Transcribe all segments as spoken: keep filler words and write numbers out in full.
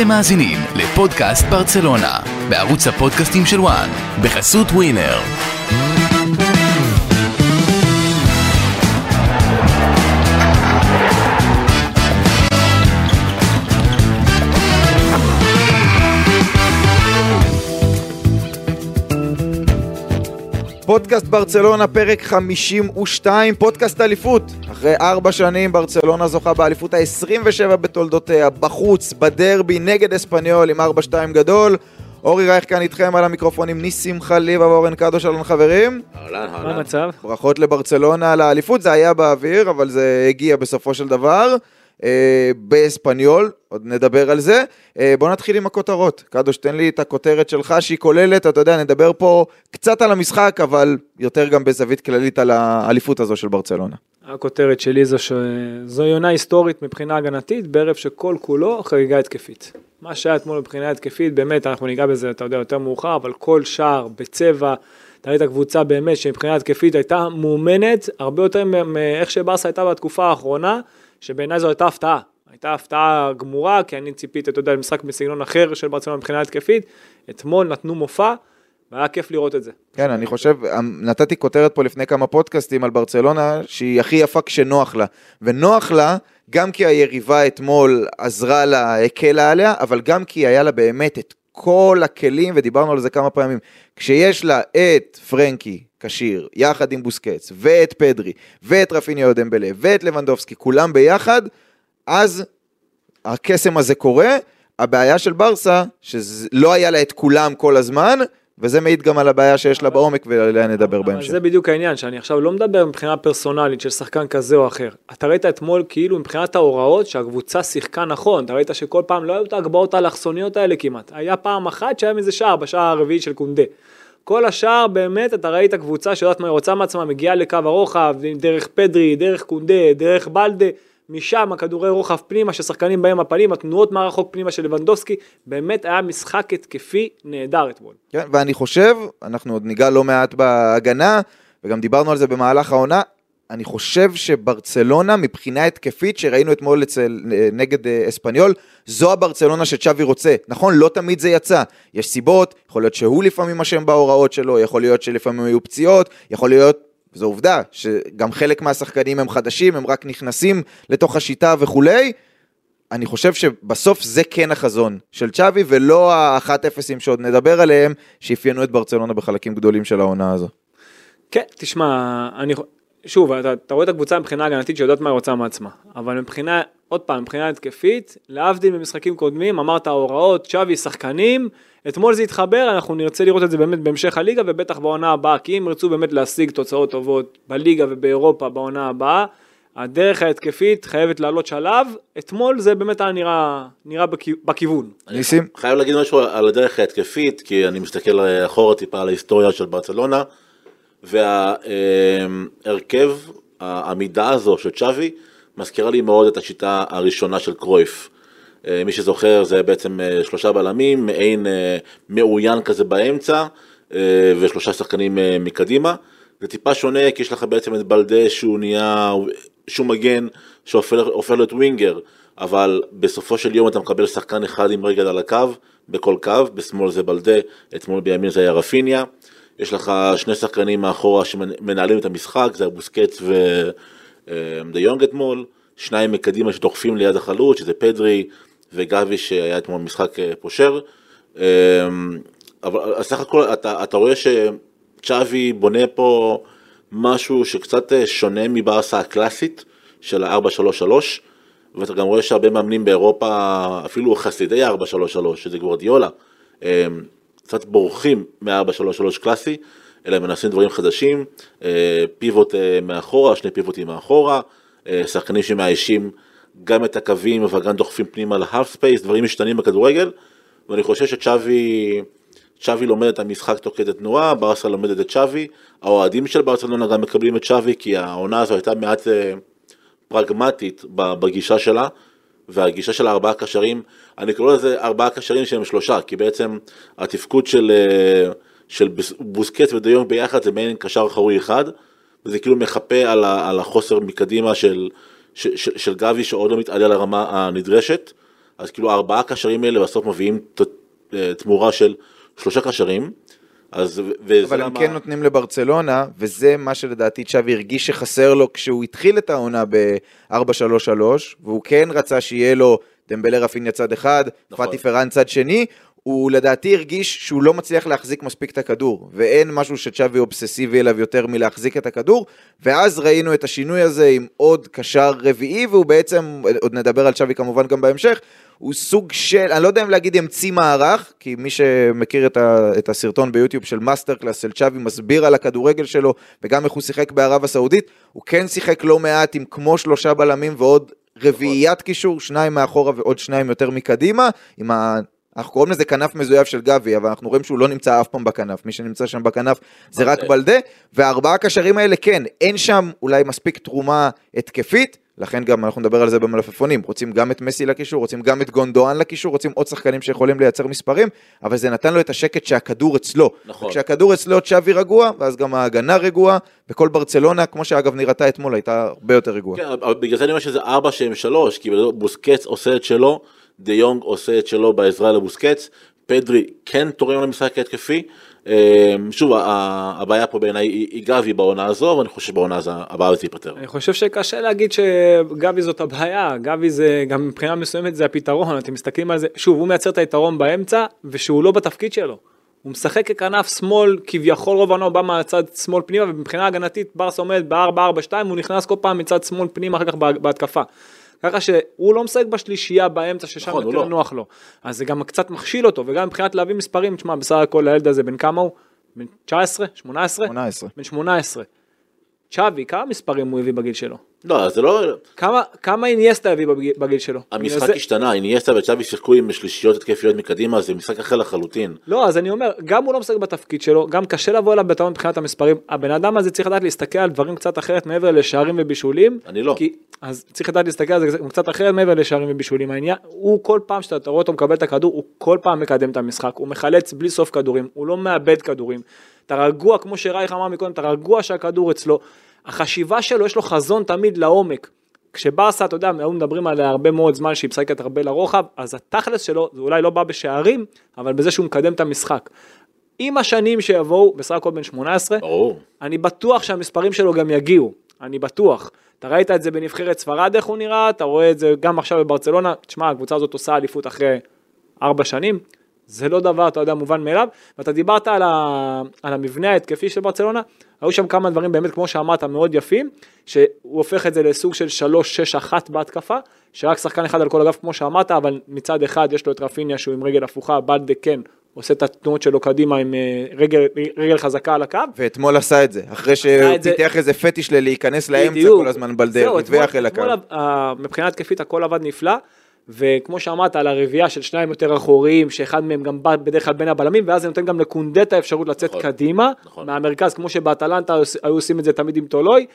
אתם מאזינים לפודקאסט ברצלונה, בערוץ הפודקאסטים של וואן, בחסות ווינר. פודקאסט ברצלונה פרק חמישים ושתיים, פודקאסט אליפות. אחרי ארבע שנים ברצלונה זוכה באליפות ה-עשרים ושבע בתולדותיה, בחוץ, בדרבי, נגד אספניול עם ארבע שתיים גדול. אורי רייך כאן איתכם על המיקרופונים, ניסים חליבה ואורן קדוש. שלום חברים. אהלן, אהלן. מה המצב? ברכות לברצלונה על האליפות, זה היה באוויר, אבל זה הגיע בסופו של דבר. באספניול, עוד נדבר על זה. בוא נתחיל עם הכותרות. קדוש, תן לי את הכותרת שלך שהיא כוללת, אתה יודע, נדבר פה קצת על המשחק, אבל יותר גם בזווית כללית על האליפות הזו של ברצלונה. הכותרת שלי זו שזו יונה היסטורית מבחינה הגנתית, בערב שכל כולו חגיגה התקפית. מה שהיה אתמול מבחינה התקפית, באמת אנחנו ניגע בזה, אתה יודע, יותר מאוחר, אבל כל שער בצבע, אתה ראית הקבוצה באמת שמבחינה התקפית הייתה מאומנת, הרבה יותר מאיך שברסה הייתה בתקופה האחרונה, שבעיניי זו הייתה הפתעה, הייתה הפתעה גמורה, כי אני ציפית, אתה יודע, למשחק בסגנון אחר של ברצלונה מבחינה התקפית, אתמול נתנו מופע, והיה כיף לראות את זה. כן, אני חושב, נתתי כותרת פה לפני כמה פודקאסטים על ברצלונה, שהיא הכי יפה כשנוח לה, ונוח לה, גם כי היריבה אתמול עזרה לה, הקלה עליה, אבל גם כי היה לה באמת את כל הכלים, ודיברנו על זה כמה פעמים, כשיש לה את פרנקי, קשיר, יחד עם בוסקץ, ואת פדרי, ואת רפיניה דמבלה, ואת לבנדובסקי, כולם ביחד, אז הקסם הזה קורה. הבעיה של ברסה, שלא היה לה את כולם כל הזמן, וזה מעיד גם על הבעיה שיש לה בעומק, ועליה נדבר בהמשך. זה בדיוק העניין, שאני עכשיו לא מדבר מבחינה פרסונלית של שחקן כזה או אחר. אתה ראית אתמול כאילו מבחינת ההוראות שהקבוצה שיחקה נכון, אתה ראית שכל פעם לא היו את ההגבהות האלכסוניות האלה כמעט. היה פעם אחת שהיה מזה שער, בשעה הרביעית של קונדה. כל השער באמת, אתה ראית הקבוצה שיודעת מה היא רוצה מעצמה, מגיעה לקו הרוחב, דרך פדרי, דרך קונדה, דרך בלדה, משם הכדורי רוחב פנימה ששחקנים בהם הפנים, התנועות מהרחוק פנימה של לבנדובסקי, באמת היה משחק התקפי נהדר אתמול. כן, ואני חושב, אנחנו עוד ניגע לא מעט בהגנה, וגם דיברנו על זה במהלך העונה, אני חושב שברצלונה מבחינה התקפית שראינו אתמול אצל, נגד אספניול, זו הברצלונה שצ'אבי רוצה. נכון, לא תמיד זה יצא. יש סיבות, יכול להיות שהוא לפעמים אשם בהוראות שלו, יכול להיות שלפעמים היו פציעות, יכול להיות, זו עובדה, שגם חלק מהשחקנים הם חדשים, הם רק נכנסים לתוך השיטה וכולי. אני חושב שבסוף זה כן החזון של צ'אבי, ולא ה-אחת אפס שעוד נדבר עליהם, שאפיינו את ברצלונה בחלקים גדולים של העונה הזו. כן, תשמע, אני... שוב, אתה, אתה רואה את הקבוצה מבחינה הגנתית שיודעת מה היא רוצה מעצמה, אבל מבחינה, עוד פעם, מבחינה התקפית, להבדיל ממשחקים קודמים, אמרת ההוראות, צ'אבי, שחקנים, אתמול זה התחבר, אנחנו נרצה לראות את זה באמת בהמשך הליגה, ובטח בעונה הבאה, כי אם ירצו באמת להשיג תוצאות טובות בליגה ובאירופה בעונה הבאה, הדרך ההתקפית חייבת לעלות שלב, אתמול זה באמת נראה, נראה בכיוון. אני חייב להגיד משהו על הדרך ההתקפית, כי אני מסתכל אחורה טיפה על ההיסטוריה של ברצלונה, וההרכב, העמידה הזו של צ'אבי, מזכירה לי מאוד את השיטה הראשונה של קרויף. מי שזוכר, זה בעצם שלושה בלמים, מעין מאוין כזה באמצע, ושלושה שחקנים מקדימה. זה טיפה שונה, כי יש לך בעצם את בלדה שהוא נהיה, שהוא מגן, שהופך להיות ווינגר, אבל בסופו של יום אתה מקבל שחקן אחד עם רגל על הקו, בכל קו, בשמאל זה בלדה, אתמול בימין זה היה רפיניה. יש לך שני שחקנים מאחורה שמנהלים את המשחק, זה הבוסקץ ודיונג אתמול, שניים מקדימה שדוחפים ליד החלוץ, שזה פדרי וגבי שהיה אתמול משחק פושר, אבל סך הכל אתה, אתה רואה שצ'אבי בונה פה משהו שקצת שונה מברסה הקלאסית של ה-ארבע שלוש שלוש, ואתה גם רואה שהרבה מאמנים באירופה, אפילו חסידי ה-ארבע שלוש שלוש, שזה גוורדיולה, קצת בורחים מה-ארבע שלוש שלוש קלאסי, אלא מנסים דברים חדשים, פיבוט מאחורה, שני פיבוטים מאחורה, שחקנים שמאיישים גם את הקווים, אבל גם דוחפים פנים על ההאלף ספייס, דברים משתנים בכדורגל, ואני חושב שצ'אבי, צ'אבי לומד את המשחק תוך כדי תנועה, ברסה לומדת את צ'אבי, האוהדים של ברצלונה גם מקבלים את צ'אבי, כי העונה הזו הייתה מעט פרגמטית בגישה שלה, והגישה של ארבעה קשרים, אני קורא לזה ארבעה קשרים שהם שלושה, כי בעצם התפקוד של, של בוסקט ודיון ביחד זה מעין קשר חרורי אחד, וזה כאילו מחפה על, ה, על החוסר מקדימה של, של, של, של גבי שעוד לא מתעלה לרמה הנדרשת, אז כאילו ארבעה קשרים האלה בסוף מביאים תמורה של שלושה קשרים. אז, אבל הם כן נותנים לברצלונה, וזה מה שלדעתי צ'אבי הרגיש שחסר לו כשהוא התחיל את העונה ב-ארבע שלוש שלוש, והוא כן רצה שיהיה לו דמבלה רפיניה צד אחד, נכון. פאטי פרן צד שני, הוא לדעתי הרגיש שהוא לא מצליח להחזיק מספיק את הכדור, ואין משהו שצ'אבי אובססיבי אליו יותר מלהחזיק את הכדור, ואז ראינו את השינוי הזה עם עוד קשר רביעי, והוא בעצם, עוד נדבר על צ'אבי כמובן גם בהמשך, הוא סוג של, אני לא יודע אם להגיד אמצי מערך, כי מי שמכיר את, ה, את הסרטון ביוטיוב של מאסטר קלאס של צ'אבי, מסביר על הכדורגל שלו, וגם איך הוא שיחק בערב הסעודית, הוא כן שיחק לא מעט עם כמו שלושה בלמים, ועוד רביעיית קישור, שניים מאחורה ועוד שניים יותר מקדימה, עם ה... אנחנו קוראים לזה כנף מזויף של גבי, אבל אנחנו רואים שהוא לא נמצא אף פעם בכנף, מי שנמצא שם בכנף זה רק בלדה, והארבעה הקשרים האלה כן, אין שם אולי מספיק תרומה התקפית, לכן גם אנחנו נדבר על זה במלפפונים, רוצים גם את מסי לקישור, רוצים גם את גונדואן לקישור, רוצים עוד שחקנים שיכולים לייצר מספרים, אבל זה נתן לו את השקט שהכדור אצלו, נכון. כשהכדור אצלו צ'אבי רגוע, ואז גם ההגנה רגועה, וכל ברצלונה, כמו שאגב נראתה אתמול, הייתה הרבה יותר רגועה. כן, אבל בגלל זה אני אומר שזה ארבע שהם שלוש, כי בוסקץ עושה את שלו, דה יונג עושה את שלו בעזרה לבוסקץ, פדרי כן תורם למשחק התקפי, שוב, הבעיה פה בעיניי היא גבי בעונה הזו, ואני חושב שבעונה הזו הבעיה זה ייפטר. אני חושב שקשה להגיד שגבי זאת הבעיה, גבי זה גם מבחינה מסוימת זה הפתרון, אתם מסתכלים על זה, שוב, הוא מייצר את היתרון באמצע, ושהוא לא בתפקיד שלו, הוא משחק ככנף שמאל, כביכול רוב העונה בא מהצד שמאל פנימה, ובבחינה הגנתית ברס עומד ב-ארבע ארבע שתיים, הוא נכנס כל פעם מצד שמאל פנימה, אחר כך בהתקפה. ככה שהוא לא משחק בשלישייה באמצע ששם נכון, יותר לא. נוח לו, אז זה גם קצת מכשיל אותו, וגם מבחינת להביא מספרים, תשמע, בסך הכל הילד הזה, בין כמה הוא? בין תשע עשרה? שמונה עשרה? שמונה עשרה. בין שמונה עשרה. צ'אבי, כמה מספרים הוא הביא בגיל שלו? לא, זה לא... כמה, כמה איניאסטה הביא בגיל, בגיל שלו? המשחק זה... השתנה, איניאסטה וצ'אבי שיחקו עם שלישיות התקפיות מקדימה, זה משחק אחר לחלוטין. לא, אז אני אומר, גם הוא לא משחק בתפקיד שלו, גם קשה לבוא אליו בתאום מבחינת המספרים, הבן אדם הזה צריך לדעת להסתכל על דברים קצת אחרת מעבר לשערים ובישולים. אני לא. כי... אז צריך לדעת להסתכל על זה קצת אחרת מעבר לשערים ובישולים. העניין, הוא כל פעם שאתה רואה אותו מקבל את הכדור, הוא כל פעם מקדם את המשחק, הוא מחלץ בלי סוף כדורים, הוא לא מאבד כדורים. תרגוע, כמו שרייך אמר מקודם, תרגוע שהכדור אצלו. החשיבה שלו, יש לו חזון תמיד לעומק. כשברסה, אתה יודע, היום מדברים על הרבה מאוד זמן שהיא פסקת הרבה לרוחב, אז התכלס שלו, זה אולי לא בא בשערים, אבל בזה שהוא מקדם את המשחק. עם השנים שיבואו, בסך הכל בין שמונה עשרה, אני בטוח שהמספרים שלו גם יגיעו. אני בטוח. אתה ראית את זה בנבחרת ספרד, איך הוא נראה, אתה רואה את זה גם עכשיו בברצלונה, תשמע, הקבוצה הזאת עושה אליפות אחרי ארבע שנים, זה לא דבר, אתה יודע, מובן מאליו, ואתה דיברת על, ה... על המבנה ההתקפי של ברצלונה, היו שם כמה דברים באמת, כמו שאמרת, מאוד יפים, שהוא הופך את זה לסוג של שלוש שש אחת בהתקפה, שרק שחקן אחד על כל אגף, כמו שאמרת, אבל מצד אחד יש לו את רפיניה, שהוא עם רגל הפוכה, בלדה כן, עושה את התנועות שלו קדימה עם רגל, רגל חזקה על הקו. ואתמול עשה את זה, אחרי שפיתח איזה פטיש להיכנס לאמצע כל הזמן בלדר, מתווח אל הקו. מבחינה התקפית הכל עבד נפלא, וכמו שאמרת על הרביעה של שניים יותר אחוריים, שאחד מהם גם בא בדרך כלל בין הבלמים, ואז זה נותן גם לקונדטה האפשרות לצאת נכון, קדימה, נכון. מהמרכז, כמו שבאטלנטה היו עושים את זה תמיד עם תולוי,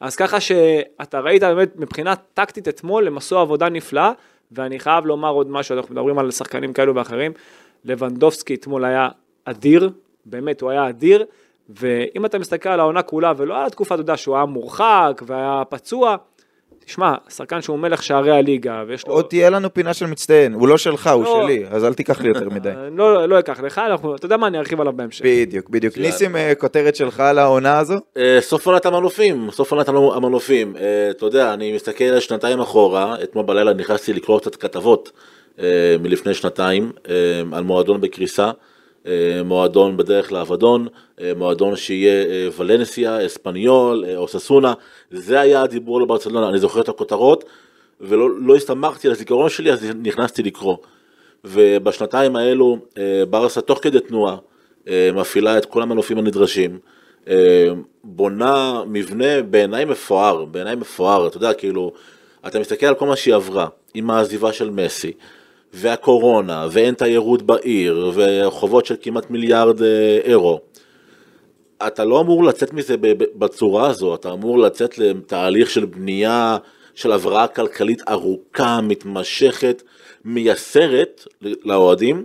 אז ככה שאתה ראית באמת מבחינה טקטית אתמול, למסוע עבודה נפלאה, ואני חייב לומר עוד משהו, אנחנו מדברים על שחקנים כאלו ואחרים, לבנדובסקי אתמול היה אדיר, באמת הוא היה אדיר, ואם אתה מסתכל על העונה כולה, ולא על התקופה, אתה יודע שהוא היה מורחק והיה פצוע, תשמע, שחקן שהוא מלך שערי הליגה, ויש לו... עוד תהיה לנו פינה של מצטיין, הוא לא שלך, הוא שלי, אז אל תיקח לי יותר מדי. לא, לא אקח לך, אתה יודע מה, אני ארחיב עליו בהמשך. בדיוק, בדיוק. ניסים, כותרת שלך על העונה הזו? סוף עונת המנופים, סוף עונת המנופים. אתה יודע, אני מסתכל שנתיים אחורה, אתמול בלילה נכנסתי לקרוא קצת כתבות מלפני שנתיים, על מועדון בקריסה, מועדון בדרך לאבדון, מועדון שיהיה ולנסיה, אספניול, אוססונה, זה היה הדיבור לברצלונה, אני זוכר את הכותרות, ולא לא הסתמכתי על הזיכרון שלי, אז נכנסתי לקרוא. ובשנתיים האלו, ברסה תוך כדי תנועה, מפעילה את כל המנופים הנדרשים, בונה מבנה בעיניים מפואר, בעיניים מפואר, אתה יודע, כאילו, אתה מסתכל על כל מה שהיא עברה, עם העזיבה של מסי, והקורונה, ואין תיירות בעיר, וחובות של כמעט מיליארד אירו. אתה לא אמור לצאת מזה בצורה הזו, אתה אמור לצאת לתהליך של בנייה, של הבראה כלכלית ארוכה, מתמשכת, מייסרת לאוהדים,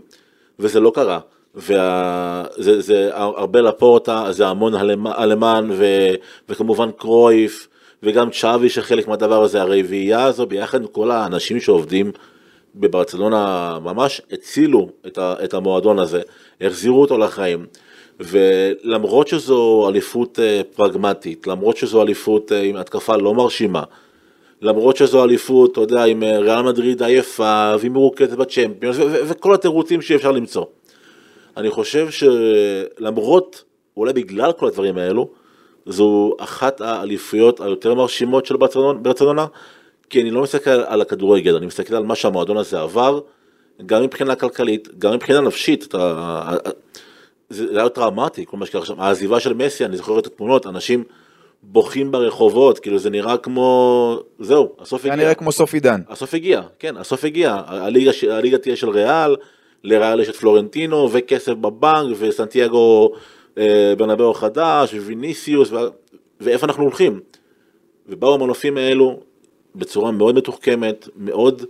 וזה לא קרה. וזה, זה הרבה לפורטה, זה המון אלמן, וכמובן קרויף, וגם צ'אבי שחלק מהדבר הזה, הרביעייה הזו, ביחד עם כל האנשים שעובדים בברצלונה ממש הצילו את, ה, את המועדון הזה, החזירו אותו לחיים, ולמרות שזו אליפות פרגמטית, למרות שזו אליפות עם התקפה לא מרשימה, למרות שזו אליפות, אתה יודע, עם ריאל מדריד עייפה, והיא מרוקדת בצ'מפיונס, וכל התירוצים שאפשר למצוא. אני חושב שלמרות, אולי בגלל כל הדברים האלו, זו אחת האליפויות היותר מרשימות של ברצלונה, כי אני לא מסתכל על הכדורגל, אני מסתכל על מה שהמועדון הזה עבר, גם מבחינה כלכלית, גם מבחינה נפשית, זה היה טראומטי, כל מה שקרה שם. העזיבה של מסי, אני זוכר את התמונות, אנשים בוכים ברחובות, כאילו זה נראה כמו, זהו, הסוף הגיע. נראה כמו סוף עידן. הסוף הגיע, כן, הסוף הגיע. הליגה תהיה של ריאל, לריאל יש את פלורנטינו, וכסף בבנק, וסנטיאגו ברנבאו חדש, וויניסיוס, ואיפה אנחנו הולכים. ובאו המנופים האלו, בצורה מאוד מתוחכמת, מאוד,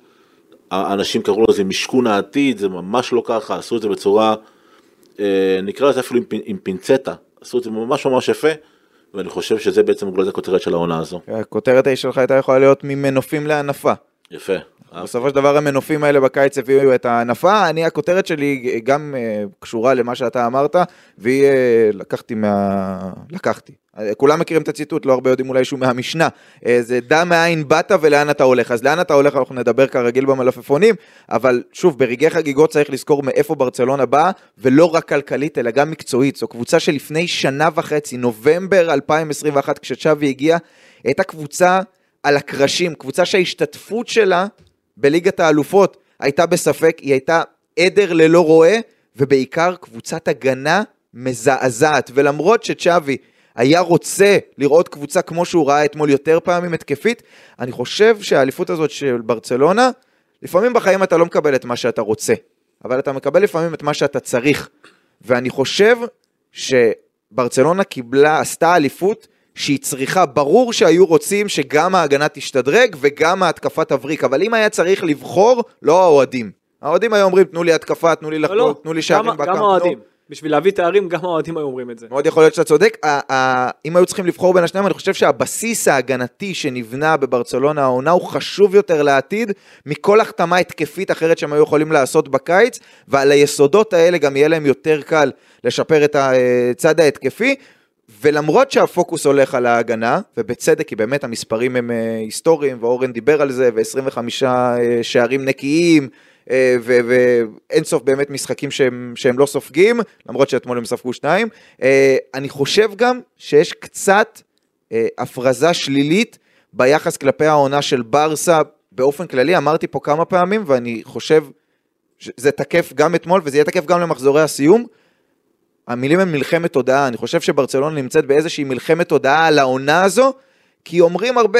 האנשים קראו לזה משכון העתיד, זה ממש לא ככה, עשו את זה בצורה, נקרא לזה אפילו עם פינצטה, עשו את זה ממש ממש יפה, ואני חושב שזה בעצם גולת הכותרת של העונה הזו. הכותרת שלך הייתה יכולה להיות ממנופים לענפה. יפה. בסופו של דבר המנופים האלה בקיץ הביאו את הענפה, אני, הכותרת שלי גם קשורה למה שאתה אמרת, והיא לקחתי מה... לקחתי. כולם מכירים את הציטוט, לא הרבה יודעים אולי שהוא מהמשנה, זה דע מאין באת ולאן אתה הולך, אז לאן אתה הולך אנחנו נדבר כרגיל במלפפונים, אבל שוב ברגעי חגיגות צריך לזכור מאיפה ברצלונה באה, ולא רק כלכלית אלא גם מקצועית, זו קבוצה שלפני שנה וחצי, נובמבר אלפיים עשרים ואחת כשצ'אבי הגיע, הייתה קבוצה על הקרשים, קבוצה שההשתתפות שלה בליגת האלופות הייתה בספק, היא הייתה עדר ללא רואה, ובעיקר קבוצת הגנה מזעזעת, ולמרות שצ'אבי היה רוצה לראות קבוצה כמו שהוא ראה אתמול יותר פעמים התקפית, אני חושב שהאליפות הזאת של ברצלונה, לפעמים בחיים אתה לא מקבל את מה שאתה רוצה, אבל אתה מקבל לפעמים את מה שאתה צריך, ואני חושב שברצלונה קיבלה, עשתה אליפות שהיא צריכה, ברור שהיו רוצים שגם ההגנה תשתדרג וגם ההתקפה תבריק, אבל אם היה צריך לבחור, לא האוהדים. האוהדים היו אומרים, תנו לי התקפה, תנו לי לחקור, תנו לי שערים בקאמפ נו. בשביל להביא תארים, גם האוהדים היו אומרים את זה. מאוד יכול להיות שאתה צודק. אם היו צריכים לבחור בין השניים, אני חושב שהבסיס ההגנתי שנבנה בברצלונה העונה, הוא חשוב יותר לעתיד, מכל החתמה התקפית אחרת שהם היו יכולים לעשות בקיץ, ועל היסודות האלה גם יהיה להם יותר קל לשפר את הצד ההתקפי, ולמרות שהפוקוס הולך על ההגנה, ובצדק, כי באמת המספרים הם היסטוריים, ואורן דיבר על זה, ו-עשרים וחמישה שערים נקיים, ואין סוף באמת משחקים שהם, שהם לא סופגים, למרות שאתמול הם ספגו שניים, אני חושב גם שיש קצת הפרזה שלילית ביחס כלפי העונה של ברסה באופן כללי, אמרתי פה כמה פעמים, ואני חושב שזה תקף גם אתמול, וזה יהיה תקף גם למחזורי הסיום, המילים הן מלחמת הודעה, אני חושב שברצלונה נמצאת באיזושהי מלחמת הודעה על העונה הזו, כי אומרים הרבה,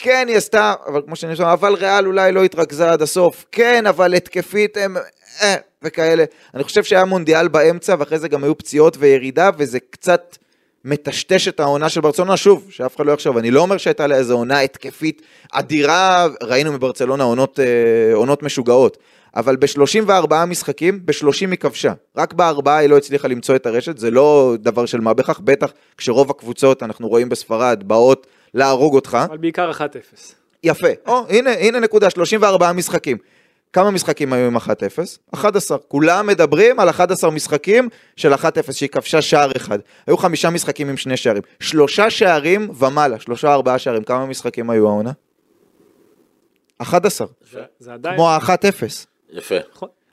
כן היא עשתה, אבל כמו שאני אומר, אבל ריאל אולי לא התרכזה עד הסוף, כן, אבל התקפית הם, אה, וכאלה. אני חושב שהיה מונדיאל באמצע, ואחרי זה גם היו פציעות וירידה, וזה קצת מטשטש את העונה של ברצלונה, שוב, שאף אחד לא יחשוב, אני לא אומר שהייתה לה איזו עונה התקפית אדירה, ראינו מברצלונה עונות, אה, עונות משוגעות, אבל ב-שלושים וארבעה משחקים, ב-שלושים היא כבשה. רק בארבעה היא לא הצליחה למצוא את הרשת, זה לא דבר של מה בכך, בטח כשרוב הקבוצות, אנחנו רואים בספרד, באות להרוג אותך. אבל בעיקר אחת אפס. יפה, או, הנה, הנה נקודה, שלושים וארבעה משחקים. כמה משחקים היו עם אחת אפס? אחת עשרה. כולם מדברים על אחת עשרה משחקים של אחת אפס, שהיא כבשה שער אחד. היו חמישה משחקים עם שני שערים. שלושה שערים ומעלה, שלושה ארבעה שערים. כמה משחקים היו העונה? אחת עשרה. זה עדיין. כמו ה-אחת אפס. יפה.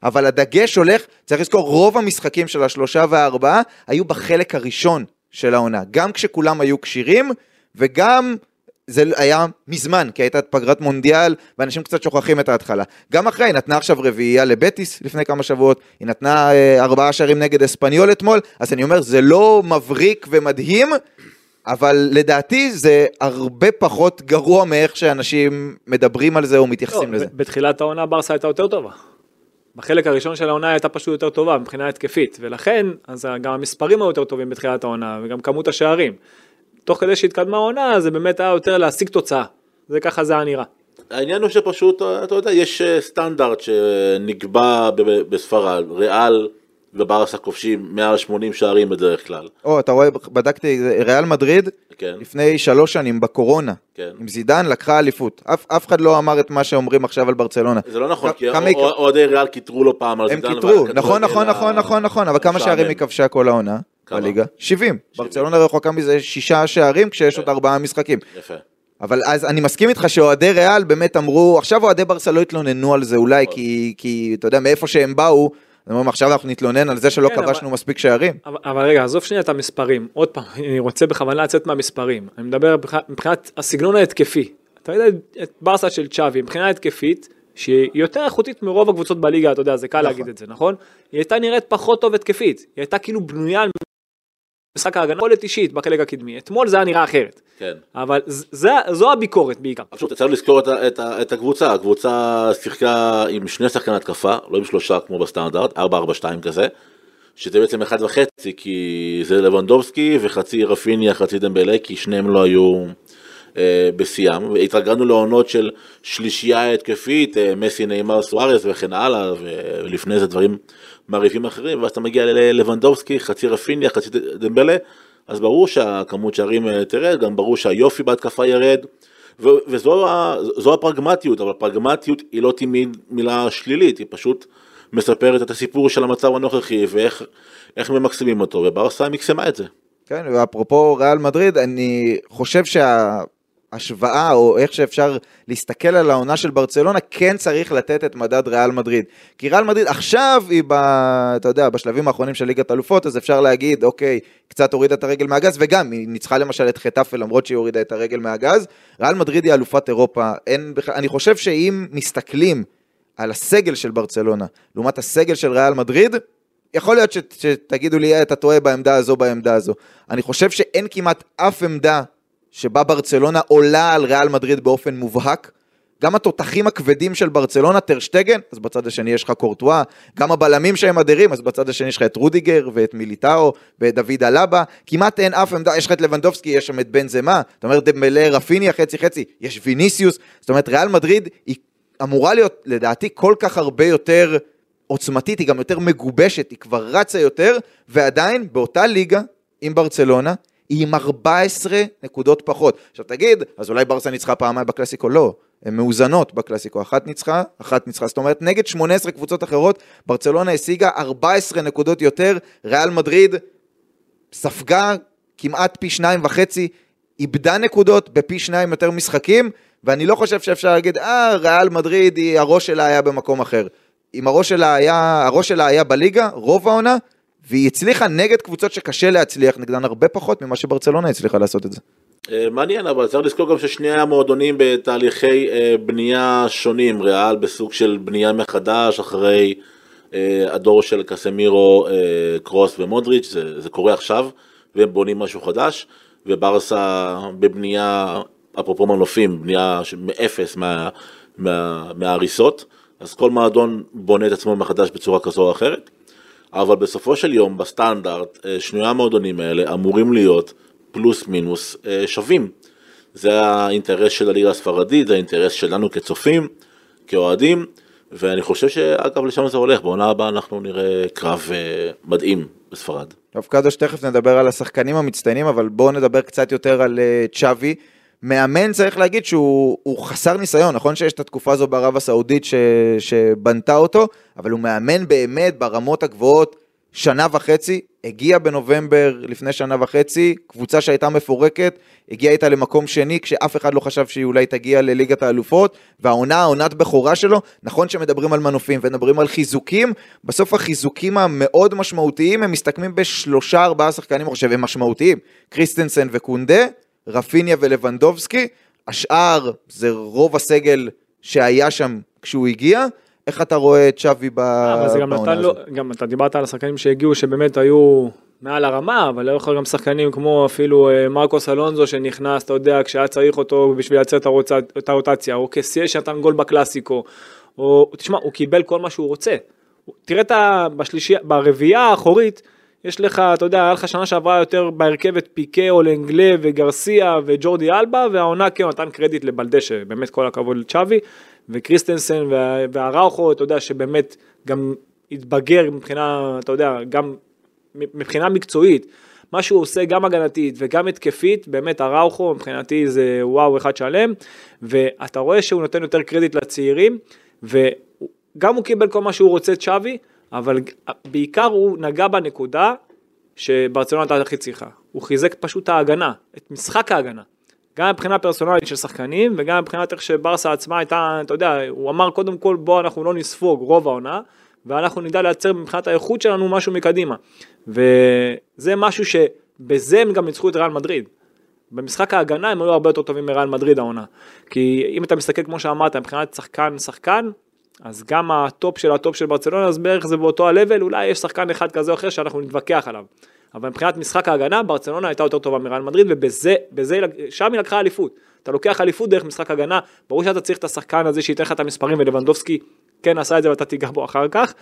אבל הדגש הולך, צריך לזכור, רוב המשחקים של השלושה והארבעה היו בחלק הראשון של העונה, גם כשכולם היו קשירים, וגם זה היה מזמן, כי הייתה פגרת מונדיאל, ואנשים קצת שוכחים את ההתחלה. גם אחרי, היא נתנה עכשיו רביעייה לבטיס לפני כמה שבועות, היא נתנה ארבעה שערים נגד אספניול אתמול, אז אני אומר, זה לא מבריק ומדהים, אבל לדעתי זה הרבה פחות גרוע מאיך שאנשים מדברים על זה ומתייחסים לזה. בתחילת העונה ברסה הייתה יותר טובה. בחלק הראשון של העונה הייתה פשוט יותר טובה מבחינה התקפית, ולכן אז גם המספרים היו יותר טובים בתחילת העונה, וגם כמות השערים. תוך כדי שהתקדמה העונה, זה באמת היה יותר להשיג תוצאה. זה ככה זה נראה. העניין הוא שפשוט, אתה יודע, יש סטנדרט שנקבע בספרד, ריאל וברס הכובשים מאה שמונים שערים בדרך כלל. או, אתה רואה, בדקתי, ריאל מדריד, לפני שלוש שנים בקורונה, עם זידן לקחה אליפות. אף אחד לא אמר את מה שאומרים עכשיו על ברצלונה. זה לא נכון, כי אוהדי ריאל כיתרו לו פעם על זידן. הם כיתרו, נכון, נכון, נכון, נכון, נכון, אבל כמה שערים היא כבשה כל העונה? בליגה? שבעים. ברצלונה רחוקה מזה שישה שערים, כשיש עוד ארבעה משחקים. יפה. אבל אז אני מסכים איתך שאוהדי ריאל באמת אמרו, עכשיו אוהדי ברסה לא התלוננו על זה אולי, כי אתה יודע מאיפה שהם באו, עכשיו אנחנו נתלונן על זה שלא כבשנו מספיק שערים. אבל רגע, עזוב שנייה את המספרים, עוד פעם, אני רוצה בכוונה לצאת מהמספרים, אני מדבר מבחינת הסגנון ההתקפי, אתה יודע את ברסה של צ'אבי, מבחינה התקפית, שהיא יותר איכותית מרוב הקבוצות בליגה, אתה יודע, זה קל להגיד את זה, נכון? היא הייתה נראית פחות טוב התקפית, היא הייתה כאילו בנויה על משחק ההגנה, יכולת אישית בחלק הקדמי, אתמול זה היה נראה אחרת, אבל זו הביקורת בעיקר. פשוט צריך לזכור את הקבוצה, הקבוצה שיחקה עם שני שחקני התקפה, לא עם שלושה כמו בסטנדרט, ארבע ארבע שתיים כזה, שזה בעצם אחד וחצי, כי זה לבנדובסקי וחצי רפיניה, חצי דמבלה, כי שניהם לא היו בשיאם, והתרגלנו לעונות של שלישייה התקפית, מסי ניימר סוארס וכן הלאה, ולפני זה דברים מעריפים אחרים, ואז אתה מגיע ללבנדובסקי, חצי רפיניה, חצי דמבלה, אז ברור שהכמות שערים תרד, גם ברור שהיופי בהתקפה ירד, וזו הפרגמטיות, אבל הפרגמטיות היא לא תמיד מילה שלילית, היא פשוט מספרת את הסיפור של המצב הנוכחי, ואיך ממקסמים אותו, וברסה מקסמה את זה. כן, ואפרופו ריאל מדריד, אני חושב שה... השוואה, או איך שאפשר להסתכל על העונה של ברצלונה, כן צריך לתת את מדד ריאל מדריד. כי ריאל מדריד עכשיו היא, ב, אתה יודע, בשלבים האחרונים של ליגת אלופות, אז אפשר להגיד, אוקיי, קצת הורידה את הרגל מהגז, וגם היא ניצחה למשל את חטאפה, למרות שהיא הורידה את הרגל מהגז. ריאל מדריד היא אלופת אירופה. אין, אני חושב שאם מסתכלים על הסגל של ברצלונה, לעומת הסגל של ריאל מדריד, יכול להיות שת, שתגידו לי, אתה טועה בעמדה הזו, בעמדה הזו. אני חושב שאין כמעט אף עמדה שבה ברצלונה עולה על ריאל מדריד באופן מובהק, גם התותחים הכבדים של ברצלונה, טרשטגן, אז בצד השני יש לך קורטואה, גם הבלמים שהם אדירים, אז בצד השני יש לך את רודיגר, ואת מיליטאו, ואת דוד אלאבה, כמעט אין אף עמדה, יש לך את לבנדובסקי, יש שם את בנזמה, זאת אומרת, דמבלה רפיניה, חצי חצי, יש ויניסיוס, זאת אומרת, ריאל מדריד היא אמורה להיות, לדעתי, כל כך הרבה יותר עוצמתית, היא גם יותר מגובשת, היא כבר רצה יותר, ועדיין, באותה ליגה, עם ברצלונה, היא עם ארבע עשרה נקודות פחות. עכשיו תגיד, אז אולי ברסה ניצחה פעמיים בקלאסיקו, לא, הן מאוזנות בקלאסיקו, אחת ניצחה, אחת ניצחה, זאת אומרת נגד שמונה עשרה קבוצות אחרות, ברצלונה השיגה ארבע עשרה נקודות יותר, ריאל מדריד ספגה כמעט פי שניים וחצי, איבדה נקודות בפי שניים יותר משחקים, ואני לא חושב שאפשר להגיד, אה, ריאל מדריד, היא, הראש שלה היה במקום אחר. אם הראש שלה היה, הראש שלה היה בליגה, רוב העונה, והיא הצליחה נגד קבוצות שקשה להצליח, נגדן הרבה פחות ממה שברצלונה הצליחה לעשות את זה. מעניין, אבל צריך לזכור גם ששני המועדונים בתהליכי בנייה שונים, ריאל בסוג של בנייה מחדש, אחרי הדור של קסמירו, קרוס ומודריץ', זה, זה קורה עכשיו, והם בונים משהו חדש, וברסה בבנייה, אפרופו מנופים, בנייה מאפס, מה, מה, מההריסות, אז כל מועדון בונה את עצמו מחדש בצורה כזו או אחרת, אבל בסופו של יום, בסטנדרט, שני המועדונים האלה אמורים להיות פלוס מינוס שווים. זה האינטרס של הליגה הספרדית, זה האינטרס שלנו כצופים, כאוהדים, ואני חושב שאגב לשם זה הולך. בעונה הבאה אנחנו נראה קרב מדהים בספרד. טוב, קדוש, תכף נדבר על השחקנים המצטיינים, אבל בואו נדבר קצת יותר על צ'אבי. מאמן צריך להגיד שהוא חסר ניסיון, נכון שיש את התקופה הזו בערב הסעודית ש, שבנתה אותו, אבל הוא מאמן באמת ברמות הגבוהות שנה וחצי, הגיע בנובמבר לפני שנה וחצי, קבוצה שהייתה מפורקת, הגיעה איתה למקום שני, כשאף אחד לא חשב שהיא אולי תגיע לליגת האלופות, והעונה, העונת בכורה שלו, נכון שמדברים על מנופים ונדברים על חיזוקים, בסוף החיזוקים המאוד משמעותיים, הם מסתכמים בשלושה ארבעה שחקנים, חושב, הם משמעותיים, קריסטנסן וקונדה, רפיניה ולבנדובסקי, השאר זה רוב הסגל שהיה שם כשהוא הגיע, איך אתה רואה את צ'אבי בעונה הזאת? גם אתה דיברת על השחקנים שהגיעו שבאמת היו מעל הרמה, אבל לא יכול גם שחקנים כמו אפילו מרקוס אלונזו שנכנס, אתה יודע, כשהיה צריך אותו בשביל לייצר את הרוטציה, או כסייש שנתן גול בקלאסיקו, או תשמע, הוא קיבל כל מה שהוא רוצה, תראה את ברביעייה האחורית, יש לך, אתה יודע, היה לך שנה שעברה יותר בהרכבת פיקה או לאנגלה וגרסיה וג'ורדי אלבה, והעונה כן נתן קרדיט לבלדשא, באמת כל הכבוד לצ'אבי, וקריסטנסן והראוכו, אתה יודע, שבאמת גם התבגר מבחינה, אתה יודע, גם מבחינה מקצועית, מה שהוא עושה גם הגנתית וגם התקפית, באמת הראוחו מבחינתי זה וואו אחד שלם, ואתה רואה שהוא נותן יותר קרדיט לצעירים, וגם הוא קיבל כל מה שהוא רוצה צ'אבי, אבל בעיקר הוא נגע בנקודה שברצלונה הייתה הכי צריכה. הוא חיזק פשוט ההגנה, את משחק ההגנה. גם מבחינה פרסונלית של שחקנים, וגם מבחינת איך שברסה עצמה הייתה, אתה יודע, הוא אמר קודם כל בוא אנחנו לא נספוג רוב העונה, ואנחנו נדע לייצר מבחינת האיכות שלנו משהו מקדימה. וזה משהו שבזה הם גם ניצחו את ריאל מדריד. במשחק ההגנה הם היו הרבה יותר טובים מריאל מדריד העונה. כי אם אתה מסתכל כמו שאמרת, מבחינת שחקן שחקן, אז גם הטופ של הטופ של ברצלונה, אז בערך זה באותו הלבל, אולי יש שחקן אחד כזה או אחר שאנחנו נתווכח עליו. אבל מבחינת משחק ההגנה, ברצלונה הייתה יותר טובה מריאל מדריד, ובזה, בזה, שם היא לקחה אליפות. אתה לוקח אליפות דרך משחק הגנה, ברור שאתה צריך את השחקן הזה שייתן לך את המספרים, ולבנדובסקי כן עשה את זה ואתה תיגע בו אחר כך,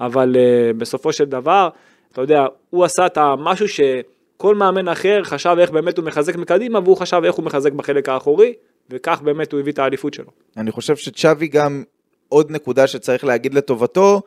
אבל uh, בסופו של דבר, אתה יודע, הוא עשה את משהו שכל מאמן אחר חשב איך באמת הוא מחזק מקדימה, והוא חשב איך הוא מחזק בחלק האחורי, וכך באמת הוא הביא את האליפות שלו. אני חושב שצ'אבי גם עוד נקודה שצריך להגיד לטובתו,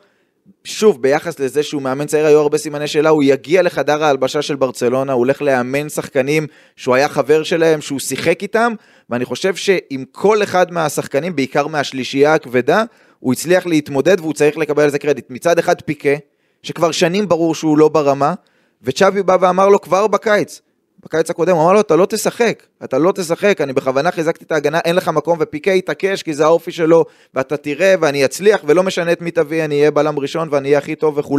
שוב, ביחס לזה שהוא מאמן צעיר, היו הרבה סימני שאלה, הוא יגיע לחדר ההלבשה של ברצלונה, הוא הולך לאמן שחקנים שהוא היה חבר שלהם, שהוא שיחק איתם, ואני חושב שעם כל אחד מהשחקנים, בעיקר מהשלישייה הכבדה, הוא הצליח להתמודד והוא צריך לקבל על זה קרדיט. מצד אחד פיקה, שכבר שנים ברור שהוא לא ברמה, וצ'אבי בא ואמר לו כבר בקיץ, בקיץ הקודם, הוא אמר לו, אתה לא תשחק, אתה לא תשחק, אני בכוונה חיזקתי את ההגנה, אין לך מקום, ופיקה יתעקש, כי זה האופי שלו, ואתה תראה, ואני אצליח, ולא משנה את מי תביא, אני אהיה בלם ראשון, ואני אהיה הכי טוב וכו',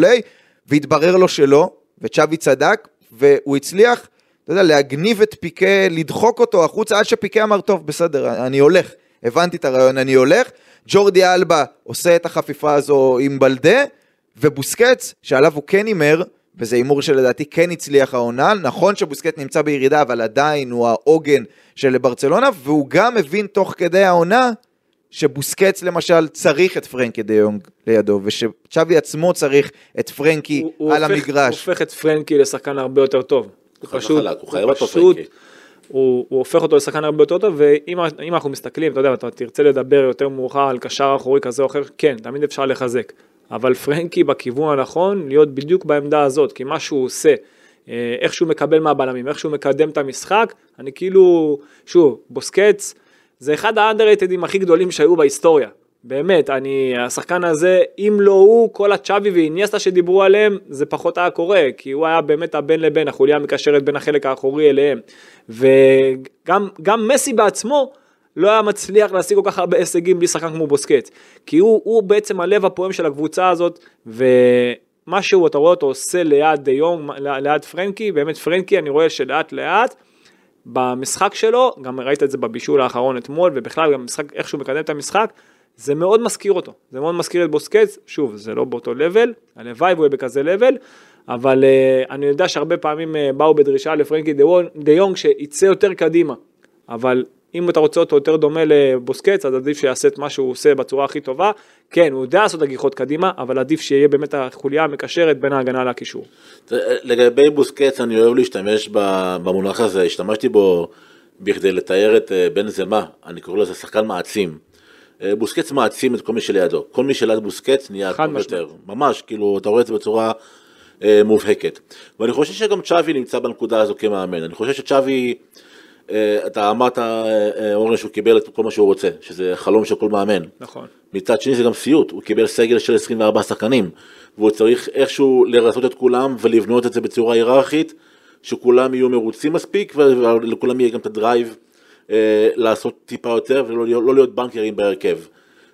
והתברר לו שלא, וצ'אבי צדק, והוא הצליח, אתה יודע, להגניב את פיקה, לדחוק אותו החוצה, עד שפיקה אמר, טוב, בסדר, אני הולך, הבנתי את הרעיון, אני הולך, ג'ורדי אלבה עושה את החפיפה הזו עם בלדה, ובוסקץ, שעליו הוא כן ימר, וזה אימור שלדעתי כן הצליח העונה, נכון שבוסקט נמצא בירידה, אבל עדיין הוא העוגן של ברצלונה, והוא גם מבין תוך כדי העונה, שבוסקט למשל צריך את פרנקי דה יונג לידו, ושצ'אבי עצמו צריך את פרנקי הוא, הוא על הופך, המגרש. הוא הופך את פרנקי לשחקן הרבה יותר טוב. הוא פשוט, הוא, הוא, הוא, פשוט הוא, הוא הופך אותו לשחקן הרבה יותר טוב, ואם אנחנו מסתכלים, אתה יודע, אתה תרצה לדבר יותר מאוחר על קשר אחורי כזה או אחר, כן, תמיד אפשר לחזק. אבל פרנקי בכיוון הנכון, להיות בדיוק בעמדה הזאת, כי מה שהוא עושה, איך שהוא מקבל מהבלמים, איך שהוא מקדם את המשחק, אני כאילו, שוב, בוסקץ, זה אחד האנדררייטדים הכי גדולים שהיו בהיסטוריה, באמת, אני, השחקן הזה, אם לא הוא, כל הצ'אבי ואיניאסטה שדיברו עליהם, זה פחות היה קורה, כי הוא היה באמת הבין לבין, החוליה המקשרת בין החלק האחורי אליהם, וגם גם מסי בעצמו, לא היה מצליח להשיג כל כך הרבה הישגים בלי שחקן כמו בוסקץ, כי הוא, הוא בעצם הלב הפועם של הקבוצה הזאת, ומה שהוא, אתה רואה אותו, עושה ליד דה יונג, ליד פרנקי, באמת פרנקי, אני רואה שלאט לאט, במשחק שלו, גם ראית את זה בבישול האחרון אתמול, ובכלל גם משחק, איך שהוא מקדם את המשחק, זה מאוד מזכיר אותו, זה מאוד מזכיר את בוסקץ, שוב, זה לא באותו לבל, הלוואי הוא יהיה בכזה לבל, אבל uh, אני יודע שהרבה פעמים uh, באו בדרישה לפרנקי דה יונג, שיצא יותר קדימה, אבל אם אתה רוצה אותו יותר דומה לבוסקץ, אז עדיף שיעשה את מה שהוא עושה בצורה הכי טובה. כן, הוא יודע לעשות הגיחות קדימה, אבל עדיף שיהיה באמת החוליה המקשרת בין ההגנה לקישור. לגבי בוסקץ, אני אוהב להשתמש במונח הזה, השתמשתי בו בכדי לתאר את בנזמה, אני קורא לזה שחקן מעצים. בוסקץ מעצים את כל מי שלידו, כל מי שליד בוסקץ נהיה טוב יותר. ממש, כאילו, אתה רואה את זה בצורה מובהקת. ואני חושב שגם צ'אבי נמצא בנקודה הזו כמאמן. אני חושב שצ'אבי אתה אמרת אורן שהוא קיבל את כל מה שהוא רוצה, שזה חלום של כל מאמן. נכון. מצד שני זה גם סיוט, הוא קיבל סגל של עשרים וארבעה שחקנים, והוא צריך איכשהו לרסות את כולם ולבנות את זה בצורה היררכית, שכולם יהיו מרוצים מספיק, ולכולם יהיה גם את הדרייב לעשות טיפה יותר, ולא להיות בנקרים בהרכב.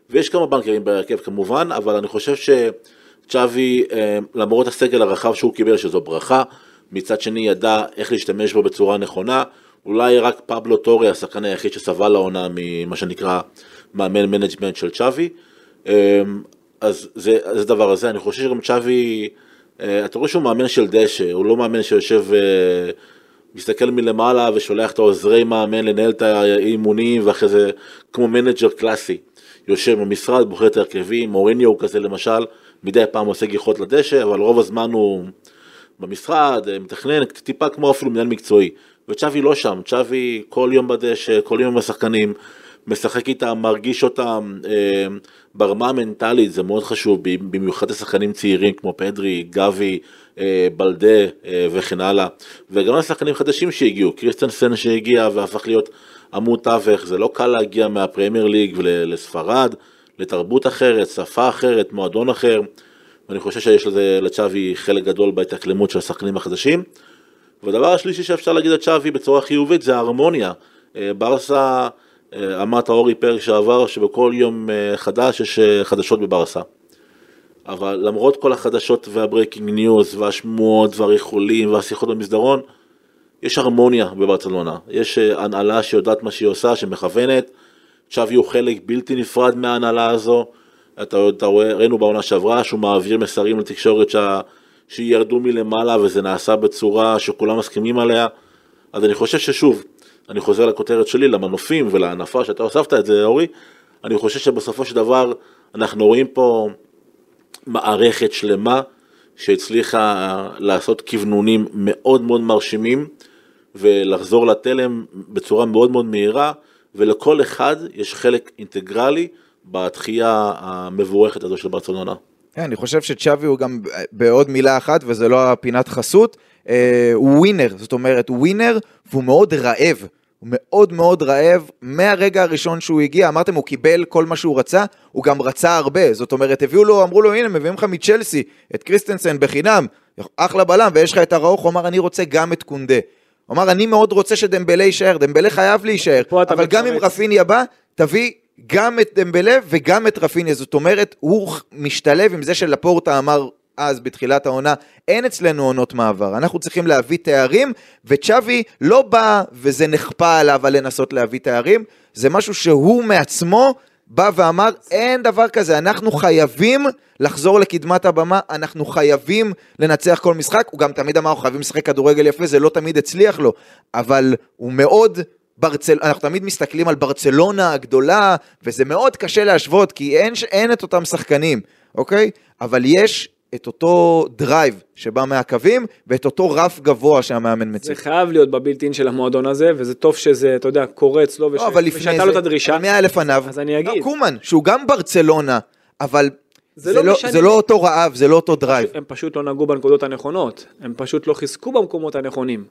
ויש כמה בנקרים בהרכב כמובן, אבל אני חושב שצ'אבי, למרות הסגל הרחב שהוא קיבל, שזו ברכה, מצד שני ידע איך להשתמש בו בצורה נכונה, אולי רק פאבלו טורי, השחקן היחיד שסבל לעונה ממה שנקרא מאמן מנג'מנט של צ'אבי, אז זה, זה דבר הזה, אני חושב שגם צ'אבי, אתה רואה שהוא מאמן של דשא, הוא לא מאמן שיושב, מסתכל מלמעלה ושולח את העוזרי מאמן לנהל את האימונים, ואחרי זה כמו מנג'ר קלאסי, יושב במשרד, בוחר את הרכבים, מוריניו כזה למשל, מדי פעם עושה גיחות לדשא, אבל רוב הזמן הוא במשרד, מתכנן, טיפה כמו אפילו מנהל מקצועי, וצ'אבי לא שם, צ'אבי כל יום בדשא, כל יום בשחקנים, משחק איתם, מרגיש אותם, ברמה המנטלית זה מאוד חשוב, במיוחד לשחקנים צעירים כמו פדרי, גבי, בלדה וכן הלאה, וגם לשחקנים חדשים שהגיעו, קריסטנסן שהגיע והפך להיות עמוד תווך, זה לא קל להגיע מהפרמייר ליג לספרד, לתרבות אחרת, שפה אחרת, מועדון אחר, ואני חושב שיש לזה לצ'אבי חלק גדול בהתאקלמות של השחקנים החדשים. והדבר השלישי שאפשר להגיד לצ'אבי בצורה חיובית זה ההרמוניה. ברסה, אמרת אורי פרק שעבר שבכל יום חדש יש חדשות בברסה, אבל למרות כל החדשות והברייקינג ניוז והשמועות והריחולים והשיחות במסדרון, יש הרמוניה בברצלונה, יש הנהלה שיודעת מה שהיא עושה, שמכוונת. צ'אבי הוא חלק בלתי נפרד מההנהלה הזו, אתה, אתה רואה, ראינו בעונה שעברה שהוא מעביר מסרים לתקשורת שה, שירדו מלמעלה, וזה נעשה בצורה שכולם מסכימים עליה. אז אני חושב ששוב, אני חוזר לכותרת שלי, למנופים ולענפה שאתה הוספת את זה אורי, אני חושב שבסופו של דבר אנחנו רואים פה מערכת שלמה שהצליחה לעשות כיוונונים מאוד מאוד מרשימים ולחזור לתלם בצורה מאוד מאוד מהירה, ולכל אחד יש חלק אינטגרלי בתחייה המבורכת הזו של ברצלונה. אני חושב שצ'אבי הוא גם בעוד מילה אחת, וזה לא הפינת חסות, הוא ווינר, זאת אומרת הוא ווינר והוא מאוד רעב, הוא מאוד מאוד רעב, מהרגע הראשון שהוא הגיע, אמרתם הוא קיבל כל מה שהוא רצה, הוא גם רצה הרבה, זאת אומרת הביאו לו, אמרו לו הנה מביאים לך מצ'לסי, את קריסטנסן בחינם, אחלה בלם ויש לך את הראוך, הוא אמר אני רוצה גם את קונדה, הוא אמר אני מאוד רוצה שדמבלה יישאר, דמבלה חייב להישאר, אבל גם אם רפיניה בא, תביא גם את דמבלה וגם את רפיניה, זאת אומרת הוא משתלב עם זה של לפורטה אמר, אז בתחילת העונה, אין אצלנו עונות מעבר, אנחנו צריכים להביא תארים, וצ'אבי לא בא, וזה נכפה עליו לנסות להביא תארים, זה משהו שהוא מעצמו בא ואמר, אין דבר כזה, אנחנו חייבים לחזור לקדמת הבמה, אנחנו חייבים לנצח כל משחק, הוא גם תמיד אמר, חייבים לשחק כדורגל יפה, זה לא תמיד הצליח לו, אבל הוא מאוד... ברצל... אנחנו תמיד מסתכלים על ברצלונה הגדולה, וזה מאוד קשה להשוות, כי אין, אין את אותם שחקנים, אוקיי? אבל יש... את אותו דרייב שבא מהקווים, ואת אותו רף גבוה שהמאמן מציג. זה חייב להיות בבילטין של המועדון הזה, וזה טוב שזה, אתה יודע, קורץ לו, ושאתה לו את הדרישה. מאה אלף עניו, קומן, שהוא גם ברצלונה, אבל זה לא אותו רעב, זה לא אותו דרייב. הם פשוט לא נגעו בנקודות הנכונות, הם פשוט לא חיזקו במקומות הנכונים.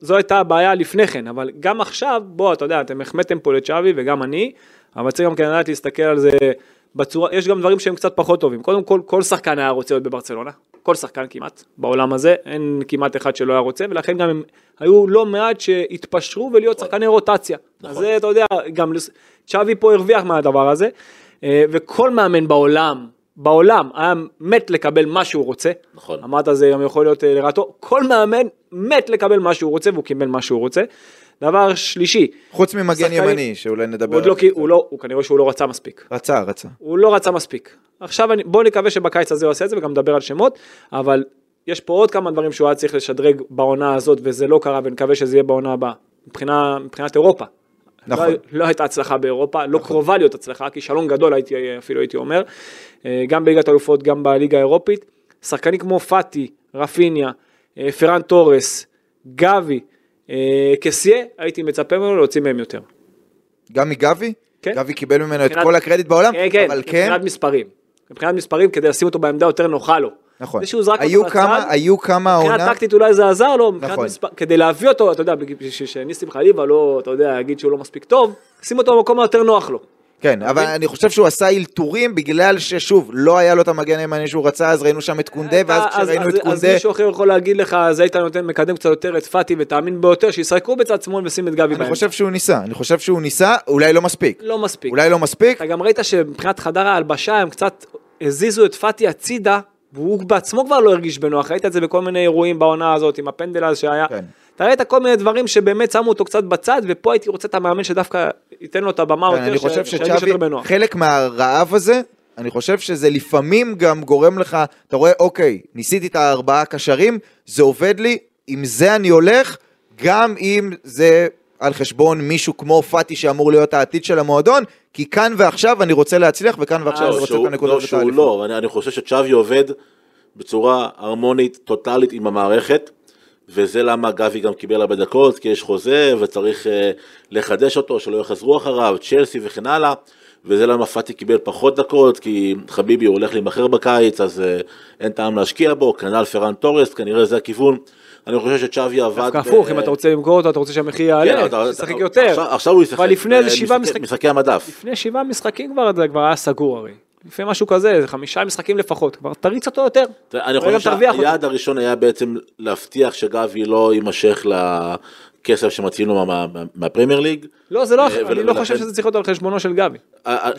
זו הייתה הבעיה לפני כן, אבל גם עכשיו, בוא, אתה יודע, אתם החמאתם פה לצ'אבי, וגם אני, אבל צריך גם כן להסתכל על זה בצורה, יש גם דברים שהם קצת פחות טובים. קודם כל, כל שחקן היה רוצה להיות בברצלונה. כל שחקן כמעט. בעולם הזה, אין כמעט אחד שלא היה רוצה, ולכן גם הם היו לא מעט שהתפשרו ולהיות שחקני רוטציה. אז זה, אתה יודע, גם צ'אבי פה הרוויח מהדבר הזה, וכל מאמן בעולם, בעולם, היה מת לקבל מה שהוא רוצה. נכון. אמרת, זה גם יכול להיות לרעתו. כל מאמן מת לקבל מה שהוא רוצה, והוא קיבל מה שהוא רוצה. דבר שלישי. חוץ ממגן ימני, שאולי נדבר. הוא כנראה שהוא לא רצה מספיק. רצה, רצה. הוא לא רצה מספיק. עכשיו בואו נקווה שבקיץ הזה הוא עושה את זה, וגם נדבר על שמות, אבל יש פה עוד כמה דברים שהוא היה צריך לשדרג בעונה הזאת, וזה לא קרה, ונקווה שזה יהיה בעונה הבאה. מבחינת אירופה. נכון. לא הייתה הצלחה באירופה, לא קרובה להיות הצלחה, כי שלום גדול אפילו הייתי אומר, גם בליגת האלופות, גם בליגה האירופית. שחקנים כמו פאטי, רפיניה, פרן טורס, גבי, כסייה, הייתי מצפה ממנו להוציא מהם יותר. גם מגבי? גבי קיבל ממנו את כל הקרדיט בעולם? כן, מבחינת מספרים. מבחינת מספרים, כדי לשים אותו בעמדה יותר נוחה לו. נכון. היו כמה עונה... מבחינת טקטית אולי זה עזר לו, כדי להביא אותו, אתה יודע, שניסים חליבה לא, אתה יודע, להגיד שהוא לא מספיק טוב, שים אותו במקום היותר נוח לו. כן, אבל אני חושב שהוא עשה אילתורים בגלל ששוב, לא היה לו את המגן הימני שהוא רצה, אז ראינו שם את קונדה, ואז כשראינו את קונדה... אז מישהו אחר יכול להגיד לך, אז היית נותן מקדם קצת יותר את פאטי, ותאמין ביותר, שיסרקו בצד שמאל ושים את גבי בהם. אני חושב שהוא ניסה, אני חושב שהוא ניסה, אולי לא מספיק. לא מספיק. אולי לא מספיק. אתה גם ראית שמבחינת חדר ההלבשה, הם קצת הזיזו את פאטי הצידה, והוא בעצמו כבר לא הרגיש בנוח, ראית את זה בכל מיני אירועים בעונה הזאת, עם הפנדל הזה שהיה. אתה ראית כל מיני דברים שבאמת שמו אותו קצת בצד, ופה הייתי רוצה את המאמן שדווקא ייתן לו את הבמה יותר, אני חושב שצ'אבי, חלק מהרעב הזה, אני חושב שזה לפעמים גם גורם לך, אתה רואה, אוקיי, ניסיתי את הארבעה קשרים, זה עובד לי, עם זה אני הולך, גם אם זה על חשבון מישהו כמו פאטי שאמור להיות העתיד של המועדון, כי כאן ועכשיו אני רוצה להצליח, וכאן ועכשיו אני רוצה את הנקודות ותהליך. לא, אני חושב שצ'אבי עובד בצורה הרמונית, טוטלית עם המערכת, וזה למה גבי גם קיבל הרבה דקות, כי יש חוזה וצריך לחדש אותו, שלא יחזרו אחריו, צ'לסי וכן הלאה, וזה למה פאטי קיבל פחות דקות, כי חביבי הוא הולך להימחר בקיץ, אז אין טעם להשקיע בו, כנ"ל פרן טורס, כנראה זה הכיוון. אני חושב שצ'אבי עבד... דווקא הפוך, אם אתה רוצה למכור אותו, אתה רוצה שהמחיר יעלה, ששחק יותר. עכשיו הוא ישחק, משחקי המדף. לפני שבעה משחקים כבר זה כבר היה סגור הרי. לפני משהו כזה, חמישה משחקים לפחות, כבר תריץ אותו יותר. אני חושב שהיעד הראשון היה בעצם להבטיח שגבי לא יימשך לכסף שמציעים לו מהפרמייר ליג. לא, אני לא חושב שזה צריך להיות על חשבונו של גבי.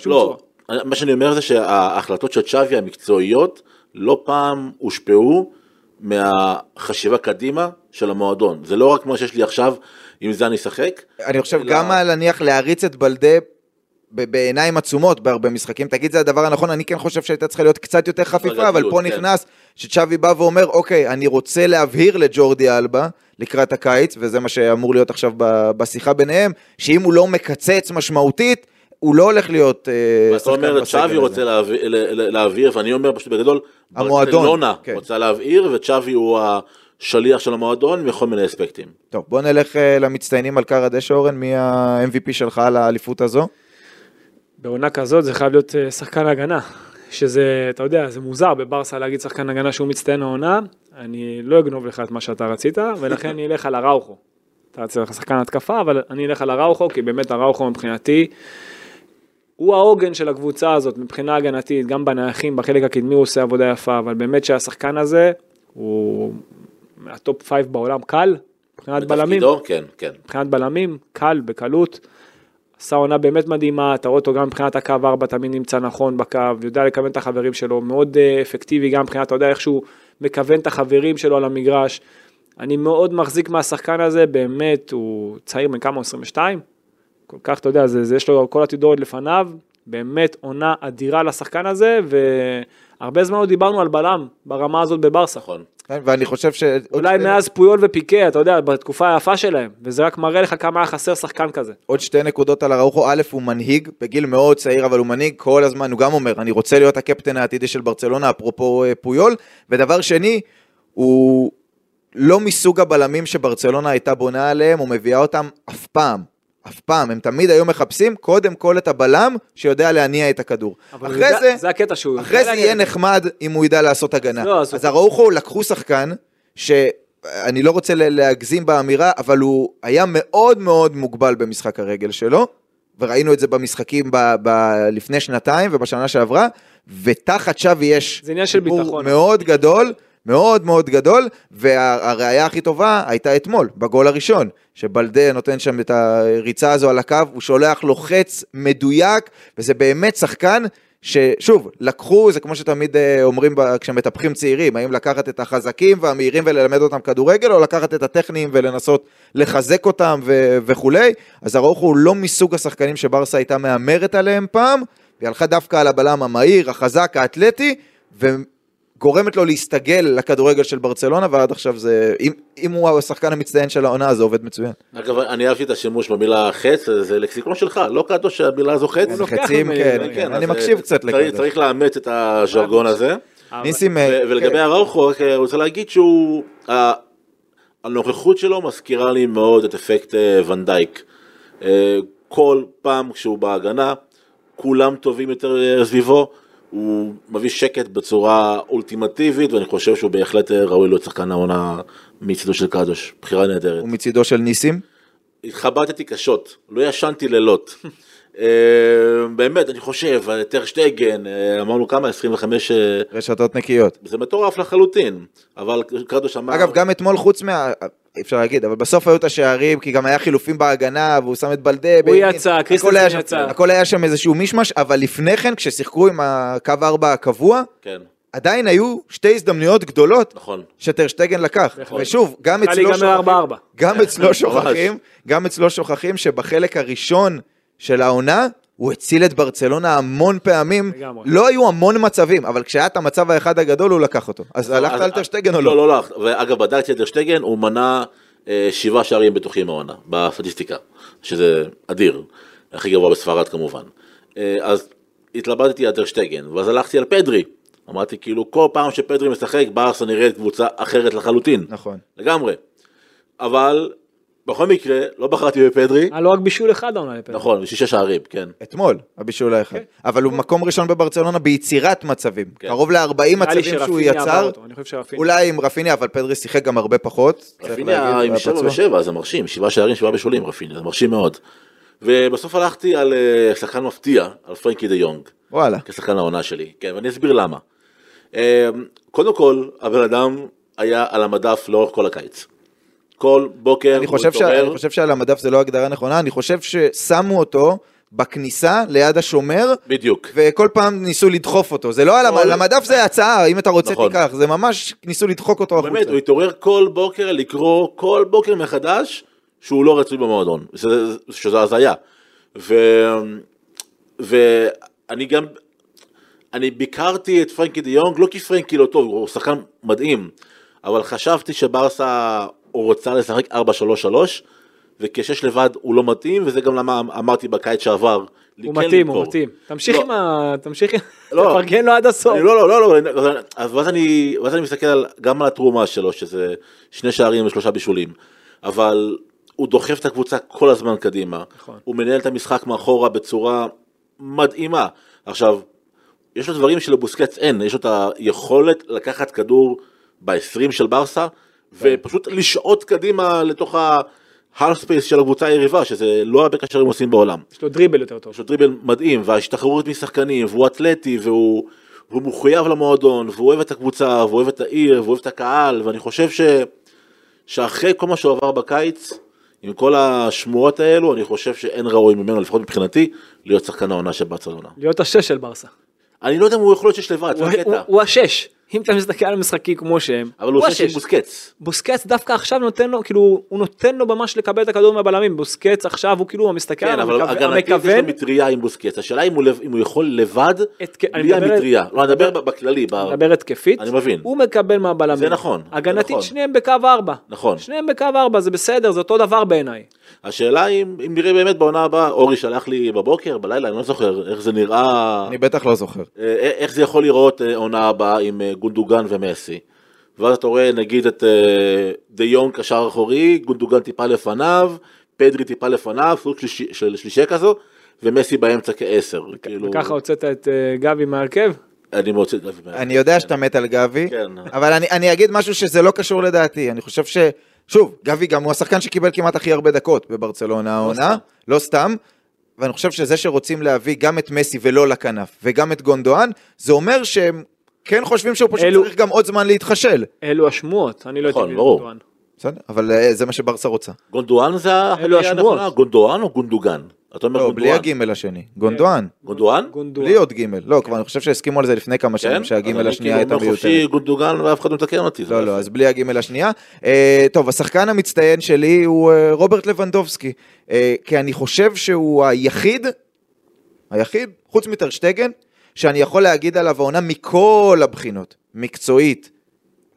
לא, מה שאני אומר זה שההחלטות של צ'אבי המקצועיות לא פעם הושפעו מהחשיבה קדימה של המועדון. זה לא רק מה שיש לי עכשיו, אם זה אני אשחק. אני חושב גם על להניח להריץ את בלדה בעיניים עצומות בהרבה משחקים, תגיד זה הדבר הנכון, אני כן חושב שהייתה צריכה להיות קצת יותר חפיפה, אבל פה נכנס שצ'אבי בא ואומר, אוקיי, אני רוצה להבהיר לג'ורדי אלבה לקראת הקיץ, וזה מה שאמור להיות עכשיו בשיחה ביניהם, שאם הוא לא מקצץ משמעותית, הוא לא הולך להיות... אתה אומר, צ'אבי רוצה להבהיר, ואני אומר פשוט בגדול, ברצלונה רוצה להבהיר, וצ'אבי הוא השליח של המועדון, מכל מיני אספקטים. טוב, בוא נלך למצטיינים על קר הדשא, אורן, מי ה-אם וי פי שלך על האליפות הזו? בעונה כזאת זה חייב להיות שחקן הגנה, שזה, אתה יודע, זה מוזר בברסה להגיד שחקן הגנה שהוא מצטיין העונה, אני לא אגנוב לך את מה שאתה רצית, ולכן אני אלך על הראוחו. אתה צריך שחקן התקפה, אבל אני אלך על הראוחו, כי באמת הראוחו מבחינתי, הוא העוגן של הקבוצה הזאת, מבחינה הגנתית, גם בנייחים, בחלק הקדמי הוא עושה עבודה יפה, אבל באמת שהשחקן הזה, הוא מהטופ פייב בעולם, קל, מבחינת בלמים, כן, כן. מבחינת בלמים, קל, בקלות, סאונה באמת מדהימה, אתה רואה אותו גם מבחינת הקו ארבע, תמיד נמצא נכון בקו, יודע לכוון את החברים שלו, מאוד אפקטיבי גם מבחינת, אתה יודע איך שהוא מכוון את החברים שלו על המגרש, אני מאוד מחזיק מהשחקן הזה, באמת הוא צעיר מן כמה עשרים ושתיים, כל כך אתה יודע, זה, זה יש לו כל התדורת לפניו, באמת עונה אדירה לשחקן הזה, והרבה זמן לא דיברנו על בלם ברמה הזאת בברסה. נכון. ואני חושב ש... אולי מאז פויול ופיקה, אתה יודע, בתקופה היפה שלהם, וזה רק מראה לך כמה חסר שחקן כזה. עוד שתי נקודות על הראוחו, א' הוא מנהיג, בגיל מאוד צעיר, אבל הוא מנהיג כל הזמן, הוא גם אומר, אני רוצה להיות הקפטן העתידי של ברצלונה, אפרופו פויול, ודבר שני, הוא לא מסוג הבלמים שברצלונה הייתה בונה עליהם, הוא מביאה אותם אף פעם. אף פעם, הם תמיד היום מחפשים קודם כל את הבלם שיודע להניע את הכדור. אחרי זה, זה הקטע שהוא... אחרי זה יהיה נחמד אם הוא ידע לעשות הגנה. אז הראוחו לקחו שחקן, שאני לא רוצה להגזים באמירה, אבל הוא היה מאוד מאוד מוגבל במשחק הרגל שלו, וראינו את זה במשחקים לפני שנתיים ובשנה שעברה, ותחת שווי יש... זה עניין של ביטחון. מאוד גדול, מאוד מאוד גדול, והראיה הכי טובה הייתה אתמול, בגול הראשון, שבלדה נותן שם את הריצה הזו על הקו, הוא שולח לו חץ מדויק, וזה באמת שחקן ששוב, לקחו, זה כמו שתמיד אומרים כשמטפחים צעירים, האם לקחת את החזקים והמהירים וללמד אותם כדורגל, או לקחת את הטכניים ולנסות לחזק אותם וכו'. אז הראוחו הוא לא מסוג השחקנים שברסה הייתה מאמרת עליהם פעם, והיא הלכה דווקא על הבלם המהיר, החזק, האתלטי, ו... גורמת לו להסתגל לכדורגל של ברצלונה, ועד עכשיו זה, אם, אם הוא השחקן המצטיין של העונה, זה עובד מצוין. אגב, אני אהבתי את השימוש במילה חץ, זה לקסיקון שלך, לא קאטו שהמילה זו חץ. חצים, כן, כן, אני מקשיב קצת לקאטו. צריך לאמץ את הז'רגון הזה. ניסים, ולגבי הראוחו, אני רוצה להגיד שהוא, הנוכחות שלו מזכירה לי מאוד את אפקט ון דייק. כל פעם כשהוא בהגנה, כולם טובים יותר סביבו, הוא מביא שקט בצורה אולטימטיבית, ואני חושב שהוא בהחלט ראוי להיות שחקן העונה מצידו של קדוש, בחירה נהדרת. ומצידו של ניסים? התחבטתי קשות, לא ישנתי לילות. באמת, אני חושב, טר שטגן, אמרנו כמה, עשרים וחמש... רשתות נקיות. זה מטורף לחלוטין, אבל קדוש אמר... אגב, גם אתמול חוץ מה... אפשר להגיד, אבל בסוף היו את השערים, כי גם היה חילופים בהגנה, והוא שם את בלדה, הוא בעניין, יצא, קריסטנסן יצא. שם, הכל היה שם איזשהו מישמש, אבל לפני כן, כששיחקו עם הקו ארבע הקבוע, כן. עדיין היו שתי הזדמנויות גדולות, נכון. שטר שטגן לקח, נכון. ושוב, גם אצלו, שוכחים, גם, אצלו שוכחים, גם אצלו שוכחים, שבחלק הראשון של העונה, הוא הציל את ברצלונה המון פעמים, לא היו המון מצבים, אבל כשהיה את המצב האחד הגדול, הוא לקח אותו. אז הלכת על טר שטגן או לא? לא, לא הלכת. ואגב, בדקתי את טר שטגן, הוא מנע שבעה שערים בטוחים העונה, בסטטיסטיקה, שזה אדיר, הכי גבוה בספרד כמובן. אז התלבטתי על טר שטגן, ואז הלכתי על פדרי. אמרתי, כאילו, כל פעם שפדרי משחק, ברסה נראית קבוצה אחרת לחלוטין. נכון. לגמרי. אבל בכל מקרה, לא בחרתי בפדרי. לא רק בישול אחד עונה לפדרי. נכון, בשישה שערים, כן. אתמול, הבישול האחד. אבל הוא מקום ראשון בברצלונה ביצירת מצבים. קרוב ל-ארבעים מצבים שהוא יצר. אולי עם רפיניה, אבל פדרי שיחק גם הרבה פחות. רפיניה עם שבע ושבע, זה מרשים. שבעה שערים, שבעה בישולים, רפיניה. זה מרשים מאוד. ובסוף הלכתי על שחקן מפתיע, על פרנקי דה יונג. וואלה. כשחקן העונה שלי. כן, ואני אסביר למה. קודם כל, הבן אדם היה על המדף לאורך כל הקיץ. כל בוקר אני חושב, ש... אני חושב שעל המדף זה לא הגדרה נכונה, אני חושב ששמו אותו בכניסה ליד השומר, בדיוק. וכל פעם ניסו לדחוף אותו, זה לא כל... על המדף זה הצעה, אם אתה רוצה נכון. תיקח, זה ממש ניסו לדחוק אותו החוצה. באמת, הוא התעורר כל בוקר לקרוא, כל בוקר מחדש, שהוא לא רצוי במועדון, שזה, שזה הזיה. ו... ואני גם, אני ביקרתי את פרנקי דה יונג, לא כי פרנקי לא טוב, הוא שחקן מדהים, אבל חשבתי שברסה, הוא רוצה לשחק ארבע שלוש שלוש, וכשש לבד הוא לא מתאים, וזה גם למה אמרתי בקיץ שעבר. הוא מתאים, הוא מתאים. תמשיך עם ה... תמשיך עם... תפרגן לו עד הסוף. לא, לא, לא. אז ואז אני מסתכל גם על התרומה שלו, שזה שני שערים ושלושה בישולים. אבל הוא דוחף את הקבוצה כל הזמן קדימה. הוא מנהל את המשחק מאחורה בצורה מדהימה. עכשיו, יש לו דברים שלבוסקץ אין. יש לו את היכולת לקחת כדור ב-עשרים של ברסה, ופשוט לשעות קדימה לתוך ההלספייס של הקבוצה היריבה, שזה לא הרבה קשרים עושים בעולם. יש לו דריבל יותר טוב. יש לו דריבל מדהים, וההשתחררות משחקנים, והוא אתלטי, והוא מחויב למועדון, והוא אוהב את הקבוצה, והוא אוהב את העיר, והוא אוהב את הקהל, ואני חושב ש... שאחרי כל מה שהוא עבר בקיץ, עם כל השמועות האלו, אני חושב שאין ראוי ממנו, לפחות מבחינתי, להיות שחקן העונה של ברצלונה. להיות השש של ברסה. אני לא יודע אם הוא יכול להיות שש לבד, הוא, הוא, הוא השש. אם אתה מסתכל על המשחקים כמו שהם, אבל הוא עושה בוסקץ. בוסקץ דווקא עכשיו נותן לו, כאילו, הוא נותן לו ממש לקבל את הכדור מהבלמים. בוסקץ עכשיו הוא כאילו המסתכל, כן, אבל הגנתית יש לו מטריה עם בוסקץ. השאלה אם הוא יכול לבד, בלי המטריה. לא, אני מדבר בכללי. מדבר התקפית. אני מבין. הוא מקבל מהבלמים. זה נכון. הגנתית שניהם בקו ארבע. נכון. שניהם בקו ארבע, זה בסדר, זה אותו דבר בעיניי. השאלה אם נראה באמת בעונה הבאה, אורי שלח לי בבוקר, בלילה, אני לא זוכר איך זה נראה. אני בטח לא זוכר. איך זה יכול לראות עונה הבאה עם גונדוגן ומסי. ואז אתה רואה, נגיד, את דה יונג קשר אחורי, גונדוגן טיפה לפניו, פדרי טיפה לפניו, סוג של שלישה כזו, ומסי באמצע כעשר. וככה הוצאת את גבי מהרכב? אני מוצא את גבי מהרכב. אני יודע שאתה מת על גבי, אבל אני אגיד משהו שזה לא קשור לדעתי. אני חושב ש... שוב, גבי גם הוא השחקן שקיבל כמעט הכי הרבה דקות בברצלונה העונה, לא סתם, ואני חושב שזה שרוצים להביא גם את מסי ולא לכנף, וגם את גונדואן, זה אומר שהם כן חושבים שהוא פשוט צריך גם עוד זמן להתחשל. אלו השמועות, אני לא יודעת את גונדואן. אבל זה מה שברסה רוצה. גונדואן זה... אלו השמועות. גונדואן או גונדוגן? לא, בלי הגימל השני. גונדואן. גונדואן? בלי עוד גימל. לא, כבר אני חושב שהסכימו על זה לפני כמה שנים, שהגימל השנייה הייתה ביותר. חופשי גונדוגן ואף אחד מתקן אותי. לא, לא, אז בלי הגימל השנייה. טוב, השחקן המצטיין שלי הוא רוברט לבנדובסקי, כי אני חושב שהוא היחיד, היחיד, חוץ מטרשטגן, שאני יכול להגיד עליו העונה מכל הבחינות, מקצועית,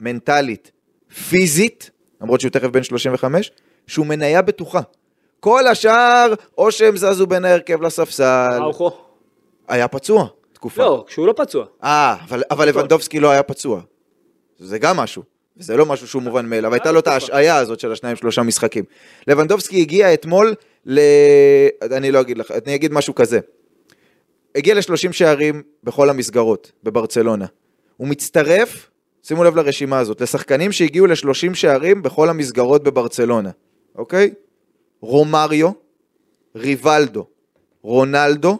מנטלית, פיזית, למרות שהוא תכף בן שלושים וחמש, שהוא מניה בטוחה. כל השאר, או שהם זזו בין ההרכב לספסל. ארוחו. היה פצוע, תקופה. לא, כשהוא לא פצוע. אה, אבל, אבל לבנדובסקי לא היה פצוע. זה גם משהו. זה לא משהו שהוא מובן מאליו, אבל הייתה לו את ההשעיה הזאת של השניים שלושה משחקים. לבנדובסקי הגיע אתמול ל... אני לא אגיד לך, אני אגיד משהו כזה. הגיע ל-שלושים שערים בכל המסגרות, בברצלונה. הוא מצטרף, שימו לב לרשימה הזאת, לשחקנים שהגיעו ל-שלושים שערים בכל המסגרות בברצלונה. אוקיי? רומריו, ריבלדו, רונלדו,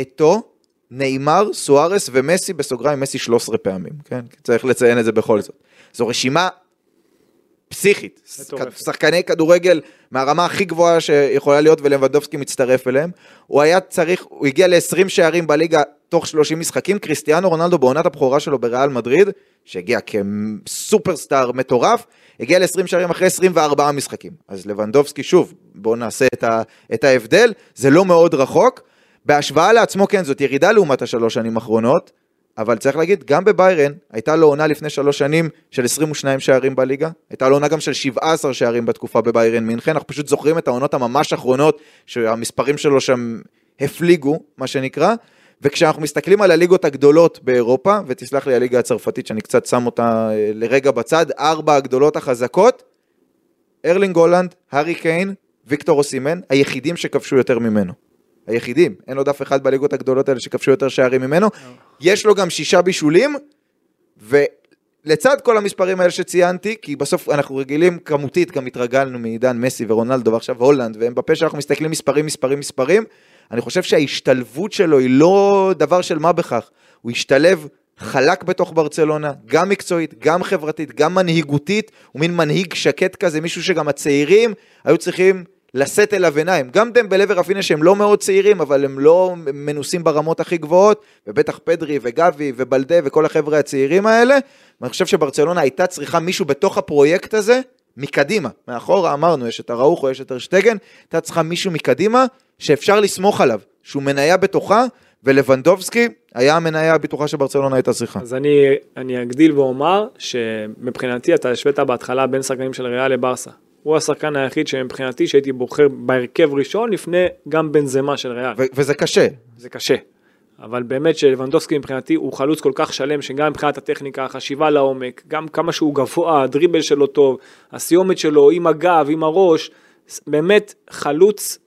אתו, ניימר, סוארס ומסי, בסוגריים מסי שלוש עשרה פעמים. כן? צריך לציין את זה בכל זאת. זו רשימה פסיכית. שחקני כדורגל מהרמה הכי גבוהה שיכולה להיות, ולבנדובסקי מצטרף אליהם. הוא היה צריך, הוא הגיע ל-עשרים שערים בליגה תוך שלושים משחקים. קריסטיאנו רונלדו בעונת הבכורה שלו בריאל מדריד, שהגיע כסופרסטאר מטורף, הגיע ל-עשרים שערים אחרי עשרים וארבעה משחקים. אז לבנדובסקי, שוב, בואו נעשה את ה- את ההבדל, זה לא מאוד רחוק. בהשוואה לעצמו, כן, זאת ירידה לעומת השלוש שנים האחרונות, אבל צריך להגיד, גם בביירן, הייתה לו עונה לפני שלוש שנים של עשרים ושניים שערים בליגה, הייתה לו עונה גם של שבעה עשר שערים בתקופה בביירן מינכן, אנחנו פשוט זוכרים את העונות הממש האחרונות, שהמספרים שלו שם הפליגו, מה שנקרא, וכשאנחנו מסתכלים על הליגות הגדולות באירופה, ותסלח לי הליגה הצרפתית שאני קצת שם אותה לרגע בצד, ארבע הגדולות החזקות, ארלינג הולנד, הארי קיין, ויקטור אוסימן, היחידים שכבשו יותר ממנו. היחידים. אין עוד אף אחד בליגות הגדולות האלה שכבשו יותר שערים ממנו. יש לו גם שישה בישולים, ולצד כל המספרים האלה שציינתי, כי בסוף אנחנו רגילים, כמותית, גם התרגלנו מעידן מסי ורונלדו, ועכשיו הולנד, והם בפה שאנחנו מסתכלים מספרים, מספרים, מספרים. אני חושב שההשתלבות שלו היא לא דבר של מה בכך. הוא השתלב חלק בתוך ברצלונה, גם מקצועית, גם חברתית, גם מנהיגותית, הוא מין מנהיג שקט כזה, מישהו שגם הצעירים היו צריכים לשאת אליו עיניים. גם דמבלה ורפינה שהם לא מאוד צעירים, אבל הם לא מנוסים ברמות הכי גבוהות, ובטח פדרי וגבי ובלדה וכל החבר'ה הצעירים האלה. אני חושב שברצלונה הייתה צריכה מישהו בתוך הפרויקט הזה, מקדימה. מאחורה אמרנו, יש את הראוכו, יש את הרשטגן, הייתה צריכה מישהו מקדימה, שאפשר לסמוך עליו, שהוא מניה בתוכה, ולוונדובסקי היה המניה הבטוחה שברצלונה הייתה צריכה. אז אני, אני אגדיל ואומר שמבחינתי אתה השווית בהתחלה בין שחקנים של ריאל לברסה. הוא השחקן היחיד שמבחינתי שהייתי בוחר בהרכב ראשון לפני גם בנזמה של ריאל. ו- וזה קשה. זה קשה. אבל באמת שלוונדובסקי מבחינתי הוא חלוץ כל כך שלם, שגם מבחינת הטכניקה, החשיבה לעומק, גם כמה שהוא גבוה, הדריבל שלו טוב, הסיומת שלו עם הגב, עם הראש, באמת חלוץ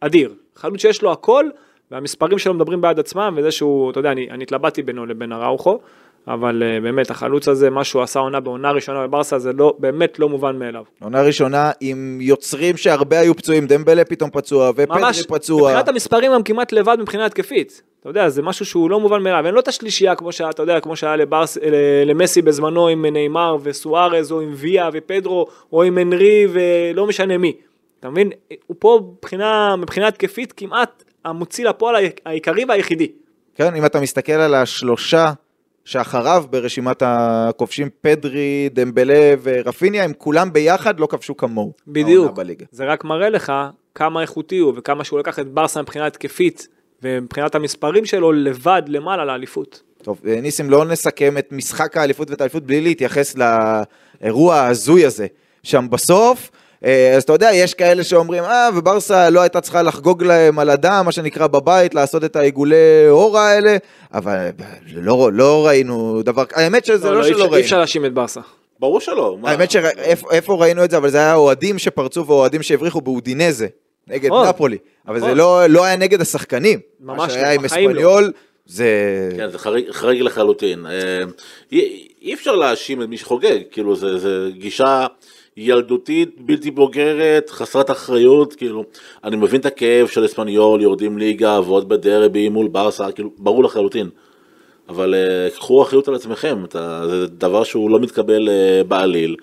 אדיר. חלוץ שיש לו הכל, והמספרים שלו מדברים בעד עצמם, וזה שהוא, אתה יודע, אני, אני התלבטתי בינו לבין הראוכו, אבל uh, באמת, החלוץ הזה, מה שהוא עשה עונה בעונה ראשונה בברסה, זה לא, באמת לא מובן מאליו. עונה ראשונה עם יוצרים שהרבה היו פצועים, דמבלה פתאום פצוע, ופדרי פצוע. מבחינת המספרים הם כמעט לבד מבחינה התקפית. אתה יודע, זה משהו שהוא לא מובן מאליו, ואין לו את השלישייה, כמו שהיה, אתה יודע, כמו שהיה לברס, למסי בזמנו, עם ניימר וסוארז, או עם ויה ופדרו, או עם הנרי, ולא משנה מי. אתה מבין? הוא פה מבחינה, מבחינה התקפית, כמעט המוציא לפועל העיקרי והיחידי. כן, אם אתה מסתכל על השלושה שאחריו ברשימת הכובשים, פדרי, דמבלה ורפיניה, הם כולם ביחד לא כבשו כמוהו. בדיוק. זה רק מראה לך כמה איכותי הוא, וכמה שהוא לקח את ברסה מבחינה התקפית, ומבחינת המספרים שלו לבד למעלה לאליפות. טוב, ניסים, לא נסכם את משחק האליפות ואת האליפות בלי להתייחס לאירוע הזוי הזה. שם בסוף, אז אתה יודע, יש כאלה שאומרים, אה, וברסה לא הייתה צריכה לחגוג להם על הדם, מה שנקרא בבית, לעשות את העיגולי הורה האלה, אבל לא, לא ראינו דבר, האמת שזה לא, לא, לא שלא ראינו. אי אפשר להשים את ברסה. ברור שלא. האמת שאיפה ראינו את זה, אבל זה היה אוהדים שפרצו ואוהדים שהבריחו באודינזה, נגד נפולי, אבל זה לא, לא היה נגד השחקנים. ממש, שהיה עם אספניול, זה... כן, זה חריג לחלוטין. אי אפשר להשים את מי שחוגג, כאילו זה, זה גישה... ילדותית, בלתי בוגרת, חסרת אחריות, כאילו, אני מבין את הכאב של אספניול, יורדים ליגה, ועוד בדרבי מול ברסה, כאילו, ברור לחלוטין. אבל uh, קחו אחריות על עצמכם, אתה, זה דבר שהוא לא מתקבל uh, בעליל,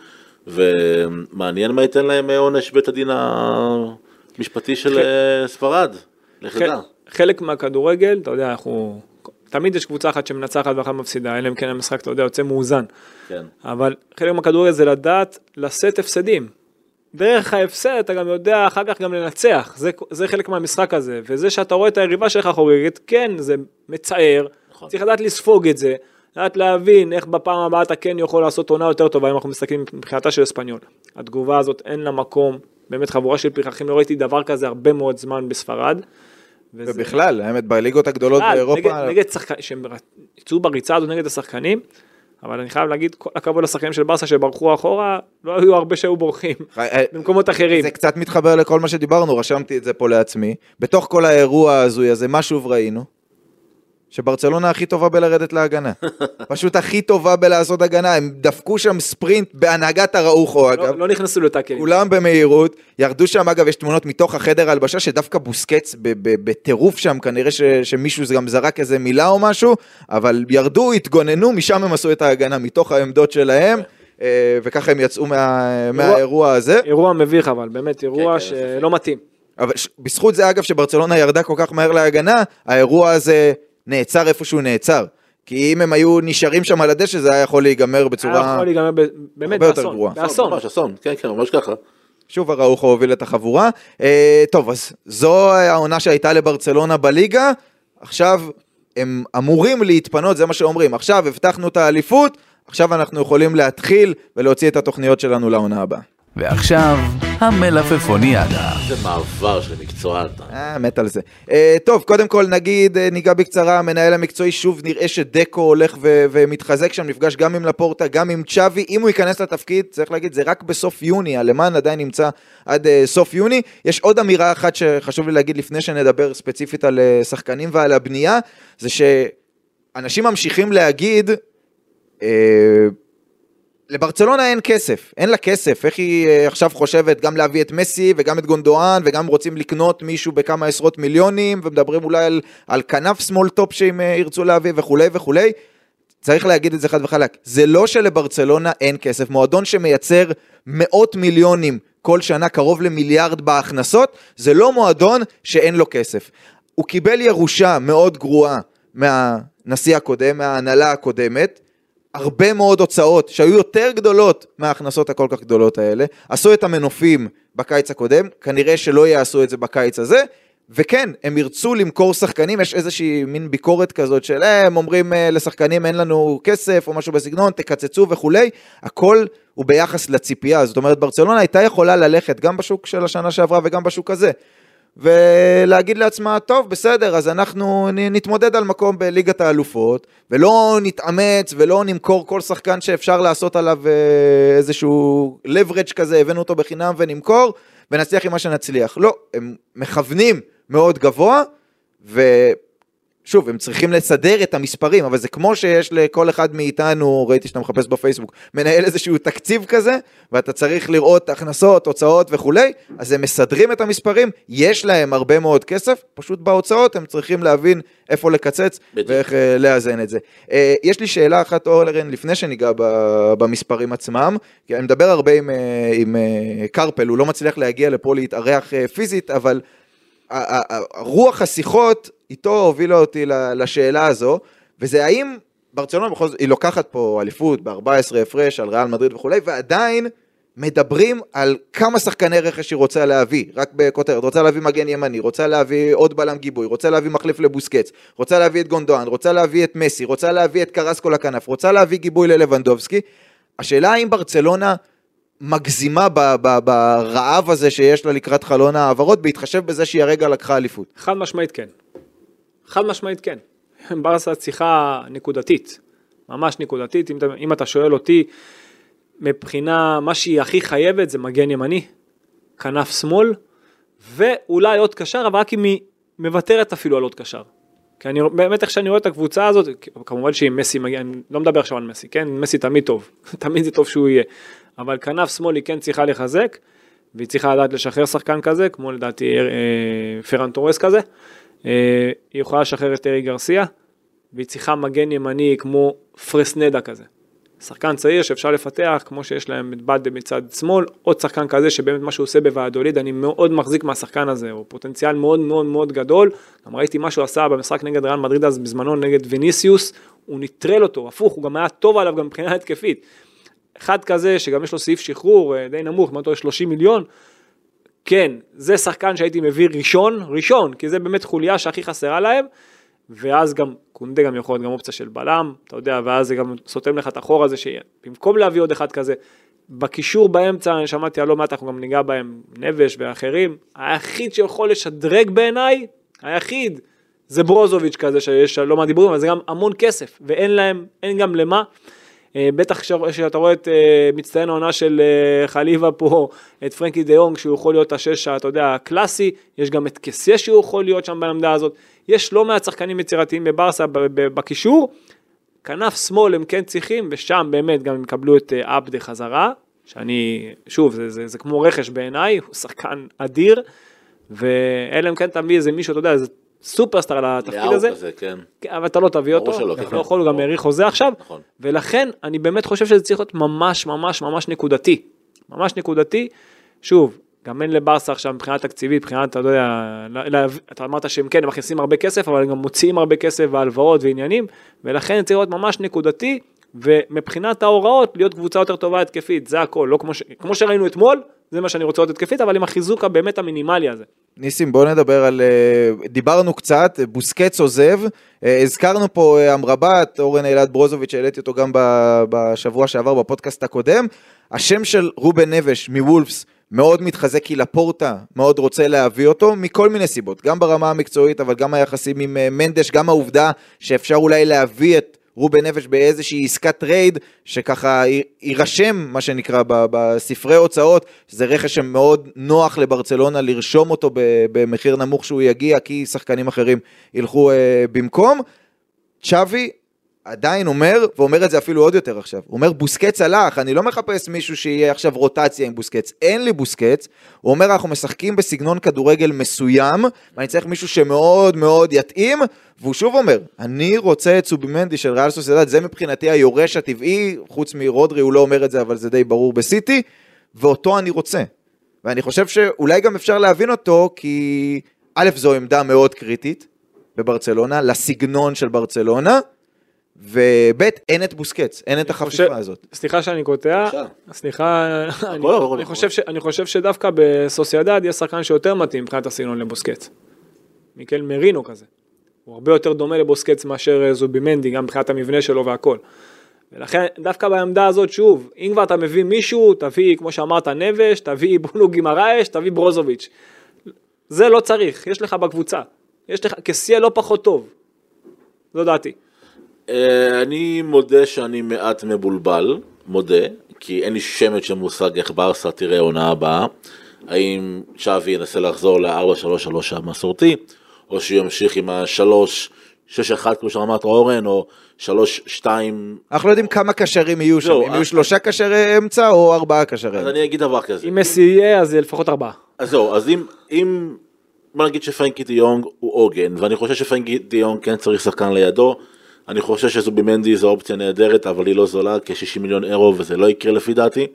ומעניין מה ייתן להם עונש בית הדין המשפטי של uh, ספרד, לחדה. חלק מהכדורגל, אתה יודע, אנחנו... תמיד יש קבוצה אחת שמנצחת ואחת מפסידה, אלא אם כן המשחק, אתה יודע, יוצא מאוזן. כן. אבל חלק מהכדורגל זה לדעת לשאת הפסדים. דרך ההפסד אתה גם יודע אחר כך גם לנצח, זה, זה חלק מהמשחק הזה, וזה שאתה רואה את היריבה שלך חוגגת, כן, זה מצער, נכון. צריך לדעת לספוג את זה, לדעת להבין איך בפעם הבאה אתה כן יכול לעשות עונה יותר טובה, אם אנחנו מסתכלים מבחינתה של אספניול. התגובה הזאת אין לה מקום, באמת חבורה של פרחחים, לא ראיתי דבר כזה הרבה מאוד זמן בספרד, וזה... ובכלל, האמת, בליגות הגדולות בכלל, באירופה... נגד, נגד שחק... שהם יצאו בריצה הזו נגד השחקנים, אבל אני חייב להגיד, כל הכבוד לשחקנים של ברסה שברחו אחורה, לא היו הרבה שהיו בורחים, במקומות אחרים. זה קצת מתחבר לכל מה שדיברנו, רשמתי את זה פה לעצמי. בתוך כל האירוע הזוי הזה, מה שוב ראינו? שברצלונה הכי טובה בלרדת להגנה. פשוט הכי טובה בלעשות הגנה. הם דפקו שם ספרינט בהנהגת הראוכו, אגב. לא נכנסו לתקן. כולם במהירות, ירדו שם, אגב, יש תמונות מתוך החדר ההלבשה, שדווקא בוסקץ בטירוף שם, כנראה שמישהו גם זרק איזה מילה או משהו, אבל ירדו, התגוננו, משם הם עשו את ההגנה, מתוך העמדות שלהם, וככה הם יצאו מהאירוע הזה. אירוע מביך, אבל באמת אירוע שלא מתאים. אבל בזכות זה, אגב, שברצלונה ירדה כל כך מהר להגנה, האירוע הזה נעצר איפשהו נעצר, כי אם הם היו נשארים שם על הדשא, זה היה יכול להיגמר בצורה... היה יכול להיגמר ב... באמת באסון, באסון. ממש אסון, כן, כן, ממש ככה. שוב הראוכו הוביל את החבורה. אה, טוב, אז זו העונה שהייתה לברצלונה בליגה, עכשיו הם אמורים להתפנות, זה מה שאומרים, עכשיו הבטחנו את האליפות, עכשיו אנחנו יכולים להתחיל ולהוציא את התוכניות שלנו לעונה הבאה. ועכשיו, המלפפוניאדה. זה מעבר של מקצוע אתה. אה, מת על זה. טוב, קודם כל נגיד, ניגע בקצרה, המנהל המקצועי, שוב נראה שדקו הולך ומתחזק שם, נפגש גם עם לפורטה, גם עם צ'אבי, אם הוא ייכנס לתפקיד, צריך להגיד, זה רק בסוף יוני, הלמן עדיין נמצא עד סוף יוני. יש עוד אמירה אחת שחשוב לי להגיד, לפני שנדבר ספציפית על שחקנים ועל הבנייה, זה שאנשים ממשיכים להגיד, לברצלונה אין כסף, אין לה כסף, איך היא עכשיו חושבת גם להביא את מסי וגם את גונדואן וגם רוצים לקנות מישהו בכמה עשרות מיליונים ומדברים אולי על, על כנף סמול טופ שהם ירצו להביא וכולי וכולי, צריך להגיד את זה חד וחלק, זה לא שלברצלונה אין כסף, מועדון שמייצר מאות מיליונים כל שנה, קרוב למיליארד בהכנסות, זה לא מועדון שאין לו כסף, הוא קיבל ירושה מאוד גרועה מהנשיא הקודם, מההנהלה הקודמת, הרבה מאוד הוצאות שהיו יותר גדולות מההכנסות הכל כך גדולות האלה, עשו את המנופים בקיץ הקודם, כנראה שלא יעשו את זה בקיץ הזה, וכן, הם ירצו למכור שחקנים, יש איזושהי מין ביקורת כזאת של, הם אומרים לשחקנים אין לנו כסף או משהו בסגנון, תקצצו וכולי, הכל הוא ביחס לציפייה, זאת אומרת ברצלונה הייתה יכולה ללכת גם בשוק של השנה שעברה וגם בשוק הזה, ולהגיד לעצמה, טוב, בסדר, אז אנחנו נתמודד על מקום בליגת האלופות, ולא נתאמץ, ולא נמכור כל שחקן שאפשר לעשות עליו איזשהו leverage כזה, הבאנו אותו בחינם ונמכור, ונצליח עם מה שנצליח. לא, הם מכוונים מאוד גבוה, ושוב, הם צריכים לסדר את המספרים, אבל זה כמו שיש לכל אחד מאיתנו, ראיתי שאתה מחפש בפייסבוק, מנהל איזשהו תקציב כזה, ואתה צריך לראות הכנסות, הוצאות וכולי, אז הם מסדרים את המספרים, יש להם הרבה מאוד כסף, פשוט בהוצאות הם צריכים להבין איפה לקצץ ואיך לאזן את זה. יש לי שאלה אחת, אורלרן, לפני שניגע במספרים עצמם, כי אני מדבר הרבה עם, עם קרפל, הוא לא מצליח להגיע לפה להתארח פיזית, אבל הרוח השיחות איתו הובילה אותי לשאלה הזו, וזה האם ברצלונה בכל זאת, היא לוקחת פה אליפות ב-ארבע עשרה הפרש על ריאל מדריד וכולי, ועדיין מדברים על כמה שחקני רכש היא רוצה להביא, רק בכותרת, רוצה להביא מגן ימני, רוצה להביא עוד בלם גיבוי, רוצה להביא מחליף לבוסקץ, רוצה להביא את גונדואן, רוצה להביא את מסי, רוצה להביא את קרסקו לכנף, רוצה להביא גיבוי ללבנדובסקי, השאלה האם ברצלונה מגזימה ברעב הזה שיש לה לקראת חלון העברות, בהתחשב בזה שהיא הרגע לקחה אליפות. חד משמעית כן. חד משמעית כן. ברסה שיחה נקודתית. ממש נקודתית. אם אתה, אם אתה שואל אותי, מבחינה מה שהיא הכי חייבת זה מגן ימני, כנף שמאל, ואולי עוד קשר, אבל רק אם היא מוותרת אפילו על עוד קשר. כי אני, באמת איך שאני רואה את הקבוצה הזאת, כמובן שהיא מסי, אני לא מדבר עכשיו על מסי, כן? מסי תמיד טוב. תמיד זה טוב שהוא יהיה. אבל כנף שמאל היא כן צריכה לחזק, והיא צריכה לדעת לשחרר שחקן כזה, כמו לדעתי פרן טורס כזה, היא יכולה לשחרר את ארי גרסיה, והיא צריכה מגן ימני כמו פרסנדה כזה. שחקן צעיר שאפשר לפתח, כמו שיש להם את בד מצד שמאל, עוד שחקן כזה שבאמת מה שהוא עושה בוועדוליד, אני מאוד מחזיק מהשחקן הזה, הוא פוטנציאל מאוד מאוד מאוד גדול, גם ראיתי מה שהוא עשה במשחק נגד ריאל מדריד אז בזמנו נגד ויניסיוס, הוא נטרל אותו, הפוך, הוא גם היה טוב עליו גם מבחינה התקפית. אחד כזה שגם יש לו סעיף שחרור די נמוך, מה אותו שלושים מיליון, כן, זה שחקן שהייתי מביא ראשון, ראשון, כי זה באמת חוליה שהכי חסרה להם, ואז גם קונדה גם יכול להיות גם אופציה של בלם, אתה יודע, ואז זה גם סותם לך את החור הזה, שבמקום להביא עוד אחד כזה, בקישור באמצע, אני שמעתי הלא מעט, אנחנו גם ניגע בהם נבש ואחרים, היחיד שיכול לשדרג בעיניי, היחיד, זה ברוזוביץ' כזה, שיש לא מה דיבורים, אבל זה גם המון כסף, ואין להם, אין גם למה, בטח שאתה רואה את מצטיין העונה של חליבה פה, את פרנקי דיונג שהוא יכול להיות השש, אתה יודע, הקלאסי, יש גם את קסיה שהוא יכול להיות שם בעמדה הזאת, יש לא מעט שחקנים יצירתיים בברסה בקישור, כנף שמאל הם כן צריכים, ושם באמת גם הם קבלו את אבדה חזרה, שאני, שוב, זה, זה, זה כמו רכש בעיניי, הוא שחקן אדיר, ואלה הם כן תביא איזה מישהו, אתה יודע, זה סופרסטאר על התפקיד הזה, כזה, כן. אבל אתה לא תביא אותו, שלא, אתה לא יכול גם להאריך חוזה עכשיו, נכון. ולכן אני באמת חושב שזה צריך להיות ממש ממש ממש נקודתי, ממש נקודתי, שוב, גם אין לברסה עכשיו מבחינה תקציבית, מבחינת, אתה יודע, לא, אתה אמרת שהם כן, הם מכניסים הרבה כסף, אבל הם גם מוציאים הרבה כסף והלוואות ועניינים, ולכן צריך להיות ממש נקודתי, ומבחינת ההוראות, להיות קבוצה יותר טובה התקפית, זה הכל, לא כמו, ש... כמו שראינו אתמול, זה מה שאני רוצה להיות התקפית, אבל עם החיזוק הבאמת המינימלי הזה. ניסים, בוא נדבר על, דיברנו קצת, בוסקץ עוזב, הזכרנו פה אמרבת, אורן אילת ברוזוביץ', העליתי אותו גם בשבוע שעבר בפודקאסט הקודם, השם של רובן נבש מוולפס מאוד מתחזק, כי לפורטה מאוד רוצה להביא אותו, מכל מיני סיבות, גם ברמה המקצועית, אבל גם היחסים עם מנדש, גם העובדה שאפשר אולי להביא את רובן נבש באיזושהי עסקת רייד, שככה יירשם, מה שנקרא, בספרי הוצאות, זה רכש שמאוד נוח לברצלונה, לרשום אותו במחיר נמוך שהוא יגיע, כי שחקנים אחרים ילכו במקום. צ'אבי עדיין אומר, ואומר את זה אפילו עוד יותר עכשיו, הוא אומר, בוסקץ הלך, אני לא מחפש מישהו שיהיה עכשיו רוטציה עם בוסקץ, אין לי בוסקץ, הוא אומר, אנחנו משחקים בסגנון כדורגל מסוים, ואני צריך מישהו שמאוד מאוד יתאים, והוא שוב אומר, אני רוצה את סובימנדי של ריאל סוסיידד, זה מבחינתי היורש הטבעי, חוץ מרודרי, הוא לא אומר את זה, אבל זה די ברור בסיטי, ואותו אני רוצה, ואני חושב שאולי גם אפשר להבין אותו, כי א', זו עמדה מאוד קריטית בברצלונה, לסגנון של ברצלונה, ובית אין את בוסקץ, אין את החפיפה הזאת. סליחה שאני קוטע, סליחה, אני חושב שדווקא בסוסיידד יש שחקן שיותר מתאים מבחינת הסגנון לבוסקץ. מיקל מרינו כזה. הוא הרבה יותר דומה לבוסקץ מאשר זובימנדי, גם מבחינת המבנה שלו והכל. ולכן דווקא בעמדה הזאת, שוב, אם כבר אתה מביא מישהו, תביא, כמו שאמרת, נבש, תביא בולו גימרייש, תביא ברוזוביץ'. זה לא צריך, יש לך בקבוצה. יש לך, כסייה לא פחות טוב. זו דעתי. אני מודה שאני מעט מבולבל, מודה, כי אין לי שמץ של מושג איך ברסה תראה עונה הבאה, האם צ'אבי ינסה לחזור ל-ארבע שלוש שלוש המסורתי, או שימשיך עם ה-שלוש שש אחת כמו שאמרת אורן, או שלוש שתיים... אנחנו לא יודעים כמה קשרים יהיו שם, אם יהיו שלושה קשרי אמצע או ארבעה קשרים. אז אני אגיד דבר כזה. אם יהיה, אז לפחות ארבעה. אז זהו, אז אם... בוא נגיד שפרנקי דיונג הוא עוגן, ואני חושב שפרנקי דיונג כן צריך שחקן לידו, אני חושב שזובימנדי זו אופציה נהדרת, אבל היא לא זולה, כ-שישים מיליון אירו, וזה לא יקרה לפי דעתי.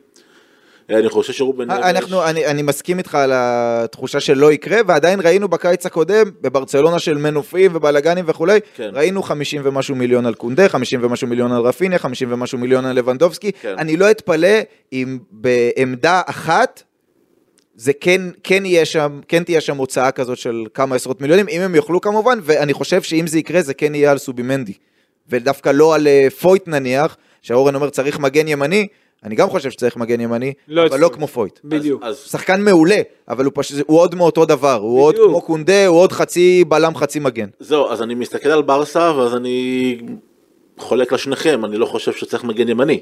אני חושב שרובן נבש... אני מסכים איתך על התחושה שלא יקרה, ועדיין ראינו בקיץ הקודם, בברצלונה של מנופים ובלגנים וכו', ראינו חמישים ומשהו מיליון על קונדה, חמישים ומשהו מיליון על רפיניה, חמישים ומשהו מיליון על לבנדובסקי. אני לא אתפלא אם בעמדה אחת, זה כן, כן יהיה שם, כן תהיה שם הוצאה כזאת של כמה עשרות מיליונים, אם הם יוכלו כמובן, ואני חושב שאם זה יקרה, זה כן יהיה על סובימנדי. ודווקא לא על פויט נניח, שהאורן אומר צריך מגן ימני, אני גם חושב שצריך מגן ימני, לא אבל לא כמו פויט. בדיוק. אז, אז... שחקן מעולה, אבל הוא, פש... הוא עוד מאותו דבר, הוא בדיוק. עוד כמו קונדה, הוא עוד חצי בלם, חצי מגן. זהו, אז אני מסתכל על ברסה, ואז אני חולק לשניכם, אני לא חושב שצריך מגן ימני.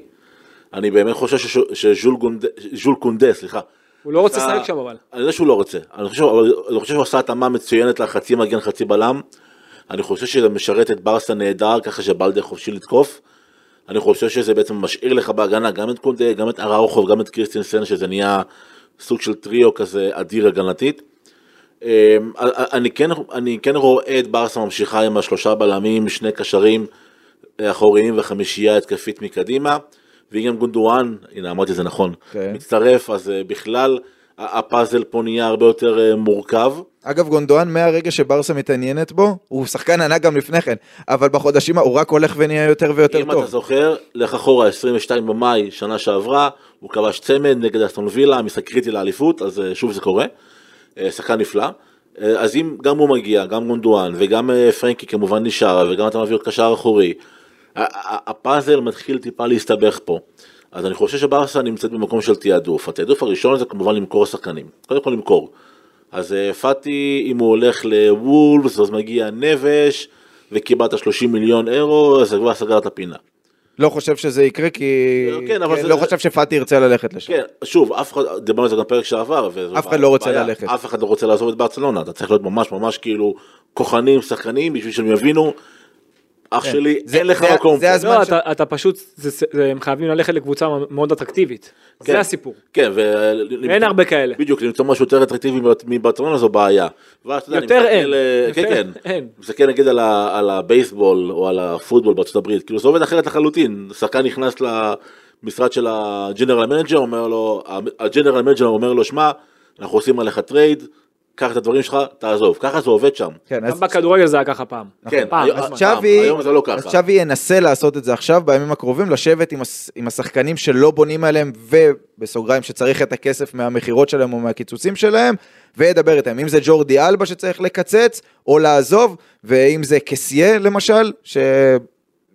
אני באמת חושב שז'ול גונד... קונדה, סליחה. הוא לא רוצה אתה... סייק שם אבל. אני יודע שהוא לא רוצה, אני חושב, אבל... אני חושב שהוא עושה התאמה מצוינת לחצי מגן, חצי בלם, אני חושב שזה משרת את ברסה נהדר, ככה שבלדה חופשי לתקוף. אני חושב שזה בעצם משאיר לך בהגנה גם את קונדה, גם את אראוחוב, גם את קריסטינסן, שזה נהיה סוג של טריו כזה אדיר הגנתית. אני כן, אני כן רואה את ברסה ממשיכה עם השלושה בלמים, שני קשרים אחוריים וחמישייה התקפית מקדימה, והיא גם גונדואן, הנה אמרתי זה נכון, okay. מצטרף, אז בכלל... הפאזל פה נהיה הרבה יותר מורכב. אגב, גונדואן, מהרגע שברסה מתעניינת בו, הוא שחקן ענק גם לפני כן, אבל בחודשים הוא רק הולך ונהיה יותר ויותר טוב. אם אתה זוכר, לך אחורה, עשרים ושניים במאי, שנה שעברה, הוא כבש צמד נגד אסטון וילה, משחק קריטי לאליפות, אז שוב זה קורה, שחקן נפלא. אז אם גם הוא מגיע, גם גונדואן, וגם פרנקי כמובן נשאר, וגם אתה מביא עוד קשר אחורי, הפאזל מתחיל טיפה להסתבך פה. אז אני חושב שברסה נמצאת במקום של תיעדוף. התיעדוף הראשון זה כמובן למכור שחקנים. קודם כל למכור. אז פאטי, אם הוא הולך לוולפס, אז מגיע נבש, וקיבלת שלושים מיליון אירו, אז כבר סגרת הפינה. לא חושב שזה יקרה, כי... כן, אבל... לא חושב שפאטי ירצה ללכת לשם. כן, שוב, אף אחד... דיברנו את זה גם פרק שעבר, ו... אף אחד לא רוצה ללכת. אף אחד לא רוצה לעזוב את ברצלונה. אתה צריך להיות ממש ממש כאילו כוחנים, שחקנים, בשביל שהם יבינו... אח שלי, אין לך מקום פה. לא, אתה פשוט, הם חייבים ללכת לקבוצה מאוד אטרקטיבית. זה הסיפור. כן, ואין הרבה כאלה. בדיוק, למצוא משהו יותר אטרקטיבי מברצלונה, זו בעיה. יותר אין. כן, כן. זה כן נגיד על הבייסבול או על הפוטבול בארצות הברית. כאילו, זה עובד אחרת לחלוטין. שחקן נכנס למשרד של הג'נרל מנג'ר, הג'נרל מנג'ר אומר לו, שמע, אנחנו עושים עליך טרייד, קח את הדברים שלך, תעזוב. ככה זה עובד שם. גם בכדורגל זה היה ככה פעם. כן, היום זה לא ככה. אז צ'אבי ינסה לעשות את זה עכשיו, בימים הקרובים, לשבת עם השחקנים שלא בונים עליהם, ובסוגריים שצריך את הכסף מהמחירות שלהם או מהקיצוצים שלהם, וידבר איתם. אם זה ג'ורדי אלבה שצריך לקצץ, או לעזוב, ואם זה קסיה, למשל, ש...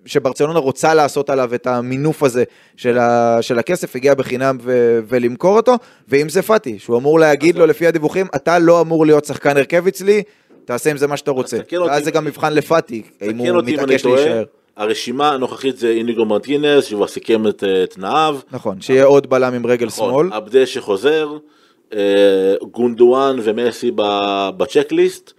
שברצלונה רוצה לעשות עליו את המינוף הזה של, ה, של הכסף, הגיע בחינם ו, ולמכור אותו, ואם זה פאטי, שהוא אמור להגיד לו לפי הדיווחים, אתה לא אמור להיות שחקן הרכב אצלי, תעשה עם זה מה שאתה רוצה. ואז זה גם מבחן לפאטי, אם הוא מתעקש להישאר. הרשימה הנוכחית זה איניגו מרטינס, שהוא סיכם את תנאיו. נכון, שיהיה עוד בלם עם רגל שמאל. עבדה שחוזר, גונדואן ומסי בצ'קליסט,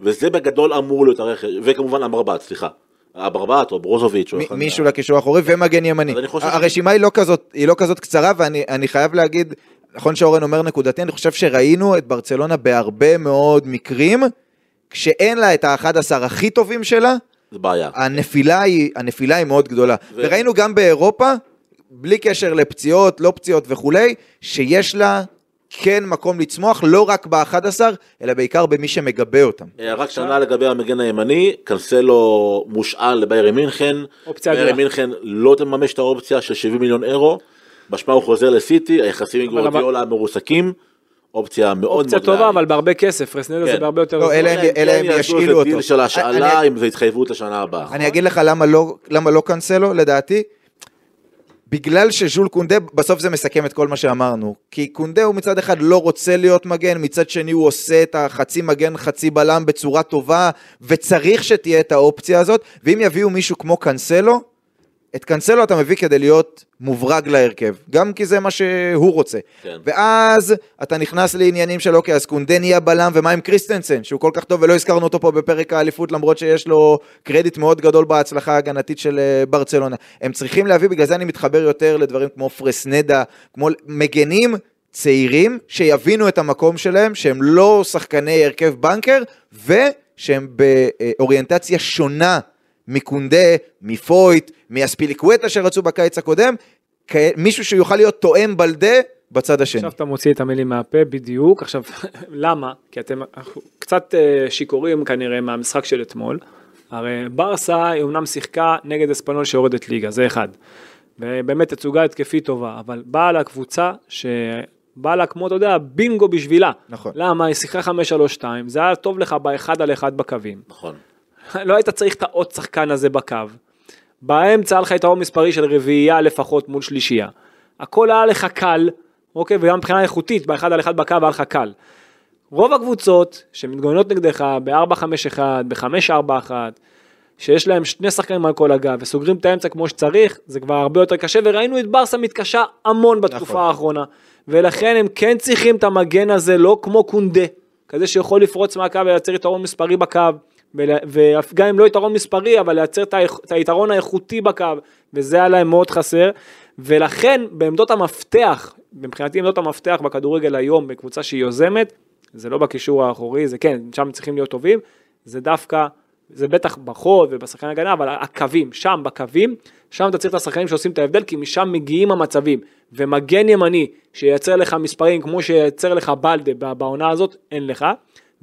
וזה בגדול אמור להיות הרכב, וכמובן אמרבט, סליחה. אברבט או ברוזוביץ' מישהו לקישור אחורי ומגן ימני. הרשימה היא לא כזאת, היא לא כזאת קצרה, ואני אני חייב להגיד, נכון שאורן אומר נקודתי, אני חושב שראינו את ברצלונה בהרבה מאוד מקרים כשאין לה את ה-אחד עשר הכי טובים שלה, זה בעיה. הנפילה היא, הנפילה היא מאוד גדולה. וראינו גם באירופה, בלי קשר לפציעות, לא פציעות וכולי, שיש לה כן מקום לצמוח, לא רק ב-אחד עשר, אלא בעיקר במי שמגבה אותם. רק שנה לגבי המגן הימני, קנסלו מושאל לביירן מינכן, ביירן מינכן לא תממש את האופציה של שבעים מיליון אירו, בשמה הוא חוזר לסיטי, היחסים עם גוורדיולה מרוסקים, אופציה מאוד אופציה מאוד טובה, אבל בהרבה כסף, רסנדו זה בהרבה יותר... לא, אלה הם ישאילו אותו. של השאלה, אם זה התחייבות לשנה הבאה. אני אגיד לך למה לא קנסלו, לדעתי, בגלל שז'ול קונדה, בסוף זה מסכם את כל מה שאמרנו, כי קונדה הוא מצד אחד לא רוצה להיות מגן, מצד שני הוא עושה את החצי מגן, חצי בלם בצורה טובה, וצריך שתהיה את האופציה הזאת, ואם יביאו מישהו כמו קנסלו, את קנסלו אתה מביא כדי להיות מוברג להרכב, גם כי זה מה שהוא רוצה. כן. ואז אתה נכנס לעניינים של אוקיי, אז קונדה נהיה בלם, ומה עם קריסטנסן, שהוא כל כך טוב, ולא הזכרנו אותו פה בפרק האליפות, למרות שיש לו קרדיט מאוד גדול בהצלחה ההגנתית של ברצלונה. הם צריכים להביא, בגלל זה אני מתחבר יותר לדברים כמו פרסנדה, כמו מגנים צעירים, שיבינו את המקום שלהם, שהם לא שחקני הרכב בנקר, ושהם באוריינטציה שונה, מקונדה, מפויט, מאספיליקווטה שרצו בקיץ הקודם, מישהו שיוכל להיות תואם בלדה בצד השני. עכשיו אתה מוציא את המילים מהפה בדיוק, עכשיו למה? כי אתם קצת שיקורים כנראה מהמשחק של אתמול, הרי ברסה היא אמנם שיחקה נגד אספנול שיורדת ליגה, זה אחד, ובאמת תצוגה התקפית טובה, אבל באה לה קבוצה ש... בא לה כמו, אתה יודע, בינגו בשבילה. נכון. למה? היא שיחקה חמש שלוש שתיים, זה היה טוב לך באחד על אחד בקווים. נכון. לא היית צריך את העוד שחקן הזה בקו, באמצע לך הייתה עוד מספרי של רביעייה לפחות מול שלישייה, הכל היה לך קל, אוקיי, וגם מבחינה איכותית, באחד על אחד בקו היה לך קל, רוב הקבוצות שמתגוננות נגדך ב-ארבע חמש אחת, ב-חמש ארבע אחת, שיש להם שני שחקנים על כל הגב, וסוגרים את האמצע כמו שצריך, זה כבר הרבה יותר קשה, וראינו את ברסה מתקשה המון בתקופה נכון. האחרונה, ולכן הם כן צריכים את המגן הזה, לא כמו קונדה, כזה שיכול לפרוץ מהקו ולייצר יתרון מספרי בקו, וגם אם לא יתרון מספרי, אבל לייצר את היתרון האיכותי בקו, וזה עליהם מאוד חסר, ולכן בעמדות המפתח, מבחינתי עמדות המפתח בכדורגל היום, בקבוצה שהיא יוזמת, זה לא בקישור האחורי, זה כן, שם צריכים להיות טובים, זה דווקא, זה בטח בחוד ובשחקן הגנה, אבל הקווים, שם בקווים, שם אתה צריך את השחקנים שעושים את ההבדל, כי משם מגיעים המצבים, ומגן ימני, שייצר לך מספרים, כמו שייצר לך בלדה, בעונה הזאת, אין לך.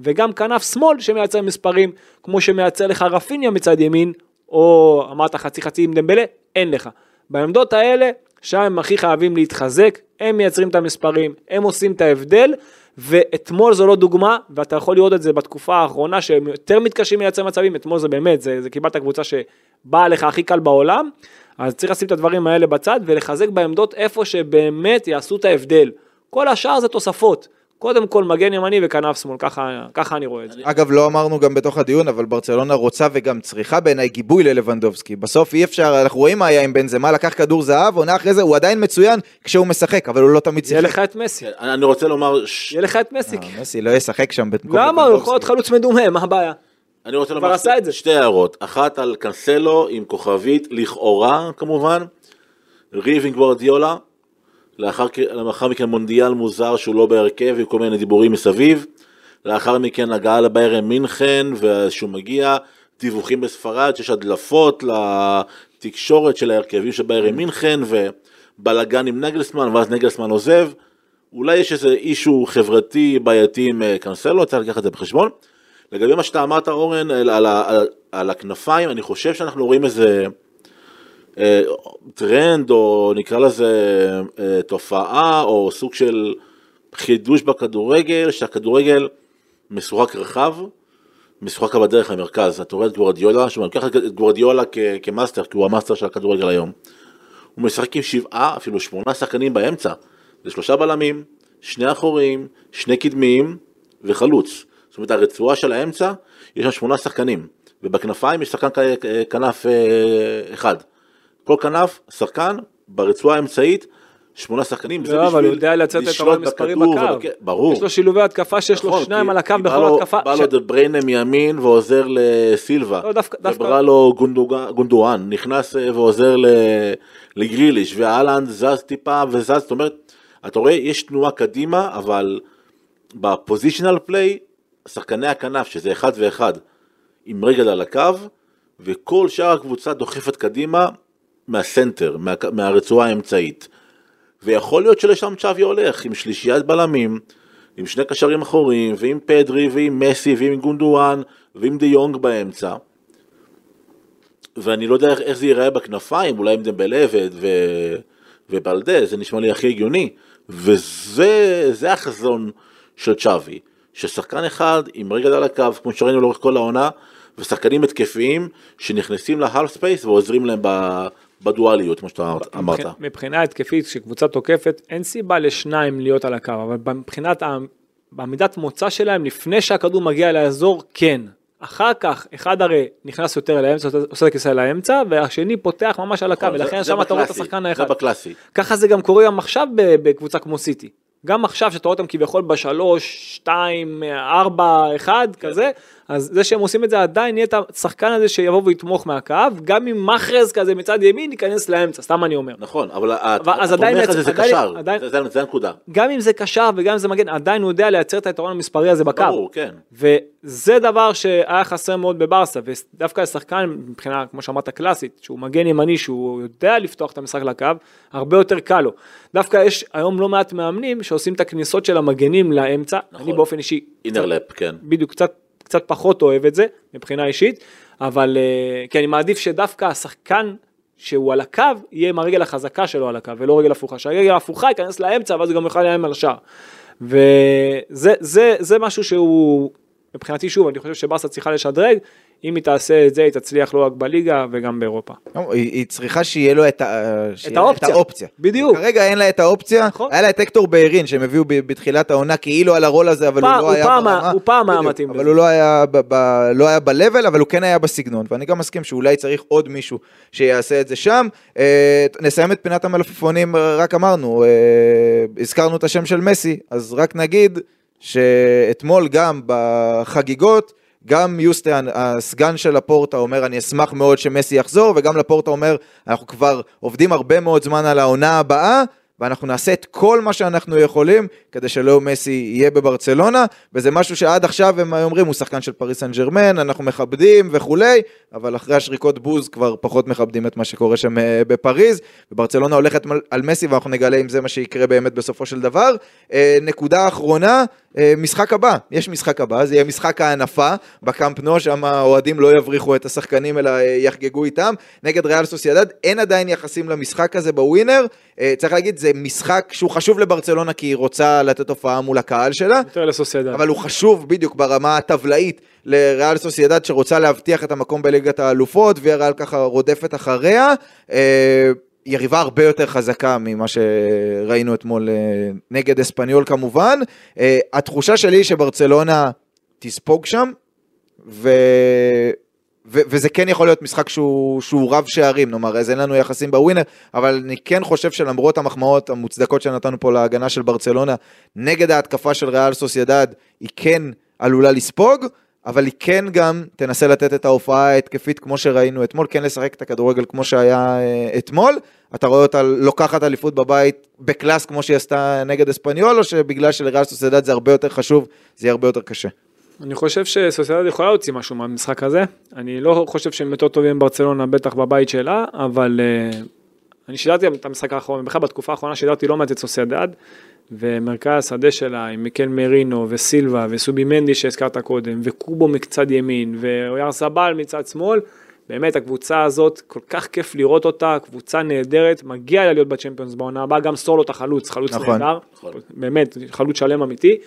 וגם כנף שמאל שמייצר מספרים, כמו שמייצר לך רפיניה מצד ימין, או אמרת חצי חצי עם דמבלה, אין לך. בעמדות האלה, שם הם הכי חייבים להתחזק, הם מייצרים את המספרים, הם עושים את ההבדל, ואתמול זו לא דוגמה, ואתה יכול לראות את זה בתקופה האחרונה, שהם יותר מתקשים לייצר מצבים, אתמול זה באמת, זה, זה קיבלת הקבוצה שבאה לך הכי קל בעולם, אז צריך לשים את הדברים האלה בצד, ולחזק בעמדות איפה שבאמת יעשו את ההבדל. כל השאר זה תוספות. קודם כל מגן ימני וכנף שמאל, ככה, ככה אני רואה את זה. אגב, לא אמרנו גם בתוך הדיון, אבל ברצלונה רוצה וגם צריכה בעיניי גיבוי ללבנדובסקי. בסוף אי אפשר, אנחנו רואים מה היה עם בנזמה, לקח כדור זהב, עונה אחרי זה, הוא עדיין מצוין כשהוא משחק, אבל הוא לא תמיד שיחק. יהיה לך את מסי. אני רוצה לומר... יהיה לך את מסי. מסי לא ישחק שם במקום לבנדובסקי. למה? הוא יכול להיות חלוץ מדומה, מה הבעיה? אני רוצה לומר שתי הערות. אחת על קנסלו עם כוכבית, לכאורה, כמובן. ריב עם גוורדיולה. לאחר מכן מונדיאל מוזר שהוא לא בהרכב עם כל מיני דיבורים מסביב, לאחר מכן הגעה לביירן מינכן ושהוא מגיע, דיווחים בספרד שיש הדלפות לתקשורת של ההרכבים של ביירן מינכן ובלגן עם נגלסמן, ואז נגלסמן עוזב, אולי יש איזה אישו חברתי בעייתי עם קנסלו, צריך לקחת את זה בחשבון. לגבי מה שאתה אמרת אורן, על, על, על, על הכנפיים, אני חושב שאנחנו רואים איזה אה, טרנד, או נקרא לזה אה, תופעה, או סוג של חידוש בכדורגל, שהכדורגל משוחק רחב, משוחק בדרך למרכז. אתה רואה את גוורדיולה, שאני לוקח את גוורדיולה כ, כמאסטר, כי הוא המאסטר של הכדורגל היום. הוא משחק עם שבעה, אפילו שמונה שחקנים באמצע. זה שלושה בלמים, שני אחוריים, שני קדמיים וחלוץ. זאת אומרת, הרצועה של האמצע, יש שם שמונה שחקנים, ובכנפיים יש שחקן כנף אחד. כל כנף, שחקן, ברצועה האמצעית, שמונה שחקנים. לא, אבל הוא יודע לצאת את הרון מספרים בקו. ברור. יש לו שילובי התקפה שיש לו שניים על הקו בכל התקפה. בא לו דבריינה מימין ועוזר לסילבה. וברא לו גונדואן, נכנס ועוזר לגריליש, והאלנד זז טיפה וזז. זאת אומרת, אתה רואה, יש תנועה קדימה, אבל בפוזישיונל פליי, שחקני הכנף, שזה אחד ואחד, עם רגל על הקו, וכל שאר הקבוצה דוחפת קדימה מהסנטר, מה, מהרצועה האמצעית. ויכול להיות שלשם צ'אבי הולך, עם שלישיית בלמים, עם שני קשרים אחוריים, ועם פדרי, ועם מסי, ועם גונדואן, ועם די יונג באמצע. ואני לא יודע איך זה ייראה בכנפיים, אולי עם דמבלה ו... ובלדה, זה נשמע לי הכי הגיוני. וזה זה החזון של צ'אבי. ששחקן אחד עם רגל על הקו, כמו שראינו לאורך כל העונה, ושחקנים התקפיים שנכנסים להלף ספייס ועוזרים להם בדואליות, כמו שאתה אמרת. מבחינה התקפית, כשקבוצה תוקפת, אין סיבה לשניים להיות על הקו, אבל מבחינת העמידת מוצא שלהם, לפני שהכדור מגיע לאזור, כן. אחר כך, אחד הרי נכנס יותר אל האמצע, עושה את הכיסא אל האמצע, והשני פותח ממש על הקו, ולכן שם אתה רואה את השחקן האחד. זה בקלאסי. ככה זה גם קורה גם עכשיו בקבוצה כמו סיטי. גם עכשיו שאתה רואה אותם כביכול בשלוש, שתיים, ארבע, אחד, כזה, אז זה שהם עושים את זה עדיין יהיה את השחקן הזה שיבוא ויתמוך מהקו, גם אם מחרז כזה מצד ימין ניכנס לאמצע, סתם אני אומר. נכון, אבל התומך הזה זה קשר, זה הנקודה. גם אם זה קשר וגם אם זה מגן, עדיין הוא יודע לייצר את היתרון המספרי הזה בקו. ברור, כן. וזה דבר שהיה חסר מאוד בברסה, ודווקא השחקן מבחינה, כמו שאמרת, קלאסית, שהוא מגן ימני, שהוא יודע לפתוח את המשחק לקו, הרבה יותר קל לו. דווקא יש היום לא מעט מאמנים שעושים את הכניסות של המגנים לאמצע, אני באופן אישי, בדיוק קצת קצת פחות אוהב את זה, מבחינה אישית, אבל, כי אני מעדיף שדווקא השחקן שהוא על הקו, יהיה עם הרגל החזקה שלו על הקו, ולא רגל הפוכה, שהרגל הפוכה ייכנס לאמצע, ואז הוא גם יוכל להיהם על השאר. וזה, זה, זה משהו שהוא, מבחינתי שוב, אני חושב שברסה צריכה לשדרג, אם היא תעשה את זה, היא תצליח לא רק בליגה, וגם באירופה. היא צריכה שיהיה לו את האופציה. בדיוק. כרגע אין לה את האופציה, היה לה את אקטור בהירין, שהם הביאו בתחילת העונה, כאילו על הרול הזה, אבל הוא לא היה... הוא פעם היה מתאים. אבל הוא לא היה בלבל, אבל הוא כן היה בסגנון, ואני גם מסכים שאולי צריך עוד מישהו שיעשה את זה שם. נסיים את פינת המלפפונים, רק אמרנו, הזכרנו את השם של מסי, אז רק נגיד שאתמול גם בחגיגות, גם יוסטן, הסגן של לפורטה, אומר, אני אשמח מאוד שמסי יחזור, וגם לפורטה אומר, אנחנו כבר עובדים הרבה מאוד זמן על העונה הבאה, ואנחנו נעשה את כל מה שאנחנו יכולים, כדי שלא מסי יהיה בברצלונה, וזה משהו שעד עכשיו הם אומרים, הוא שחקן של פריס סן ז'רמן, אנחנו מכבדים וכולי, אבל אחרי השריקות בוז כבר פחות מכבדים את מה שקורה שם בפריז, וברצלונה הולכת על מסי, ואנחנו נגלה אם זה מה שיקרה באמת בסופו של דבר. נקודה האחרונה, משחק הבא, יש משחק הבא, זה יהיה משחק הענפה בקאמפ נו, שם האוהדים לא יבריחו את השחקנים אלא יחגגו איתם, נגד ריאל סוסיידד, אין עדיין יחסים למשחק הזה בווינר, צריך להגיד זה משחק שהוא חשוב לברצלונה כי היא רוצה לתת הופעה מול הקהל שלה, אבל הוא חשוב בדיוק ברמה הטבלאית לריאל סוסיידד שרוצה להבטיח את המקום בליגת האלופות, והריאל ככה רודפת אחריה, יריבה הרבה יותר חזקה ממה שראינו אתמול נגד אספניול כמובן. התחושה שלי היא שברצלונה תספוג שם, ו... ו... וזה כן יכול להיות משחק שהוא, שהוא רב שערים, נאמר, אז אין לנו יחסים בווינר, אבל אני כן חושב שלמרות המחמאות המוצדקות שנתנו פה להגנה של ברצלונה, נגד ההתקפה של ריאל סוסיידד, היא כן עלולה לספוג, אבל היא כן גם תנסה לתת את ההופעה ההתקפית כמו שראינו אתמול, כן לשחק את הכדורגל כמו שהיה אתמול, אתה רואה אותה לוקחת אליפות בבית בקלאס כמו שהיא עשתה נגד אספניול, או שבגלל שלריאל סוסיידד זה הרבה יותר חשוב, זה יהיה הרבה יותר קשה? אני חושב שסוסיידד יכולה להוציא משהו מהמשחק הזה, אני לא חושב שהם יותר טובים ברצלונה בטח בבית שלה, אבל אני שידרתי את המשחק האחרון, בכלל בתקופה האחרונה שידרתי לא מעט את סוסיידד, ומרכז השדה שלה עם מיקל מרינו וסילבה וסובי מנדי שהזכרת קודם, וקובו מקצד ימין ואויר סבל מצד שמאל, באמת הקבוצה הזאת כל כך כיף לראות אותה, קבוצה נהדרת, מגיע לה להיות בצ'מפיונס בעונה הבאה, גם סולו את החלוץ, חלוץ נכון, נהדר, נכון. באמת חלוץ שלם אמיתי,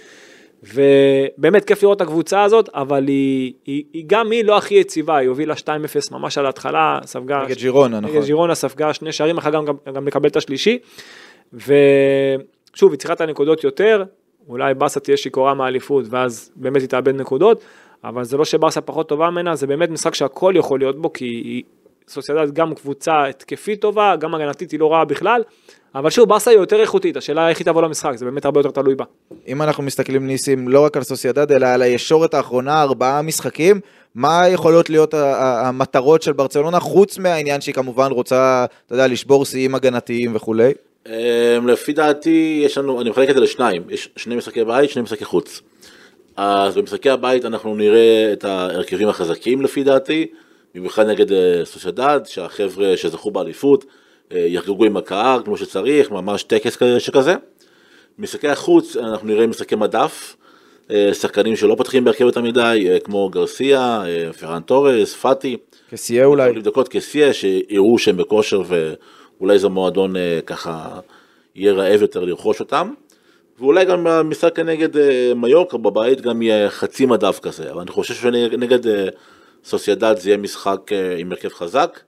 ובאמת כיף לראות את הקבוצה הזאת, אבל היא, היא, היא גם היא לא הכי יציבה, היא הובילה שתיים אפס ממש על ההתחלה, ספגה, נגד ג'ירונה, נכון. נגד ג'ירונה ספגה שני שערים, אחר גם, גם, גם לקבל את השלישי, ו... שוב, יצירת הנקודות יותר, אולי ברסה תהיה שיקורה מהאליפות, ואז באמת היא תאבד נקודות, אבל זה לא שברסה פחות טובה ממנה, זה באמת משחק שהכל יכול להיות בו, כי היא סוציאדד גם קבוצה התקפית טובה, גם הגנתית היא לא רעה בכלל, אבל שוב, ברסה היא יותר איכותית, השאלה איך היא תבוא למשחק, זה באמת הרבה יותר תלוי בה. אם אנחנו מסתכלים ניסים לא רק על סוציאדד, אלא על הישורת האחרונה, ארבעה משחקים, מה יכולות להיות המטרות של ברצלונה, חוץ מהעניין שהיא כמובן רוצה, אתה יודע, לשבור שיאים הגנתיים וכולי? לפי דעתי יש לנו, אני מחלק את זה לשניים, יש שני משחקי בית, שני משחקי חוץ. אז במשחקי הבית אנחנו נראה את ההרכבים החזקים לפי דעתי, במיוחד נגד סוציאדד, שהחבר'ה שזכו באליפות יחגגו עם הקהל כמו שצריך, ממש טקס שכזה. משחקי החוץ אנחנו נראה משחקי מדף, שחקנים שלא פתחים בהרכב יותר מדי, כמו גרסיה, פרן תורס, פאטי, כסיה אולי, לבדקות כסיה שיראו שהם בכושר ו... אולי זה מועדון אה, ככה יהיה רעב יותר לרכוש אותם, ואולי גם המשחק נגד אה, מיורקה בבית גם יהיה חצי מדף כזה, אבל אני חושב שנגד אה, סוציאדד זה יהיה משחק אה, עם הרכב חזק,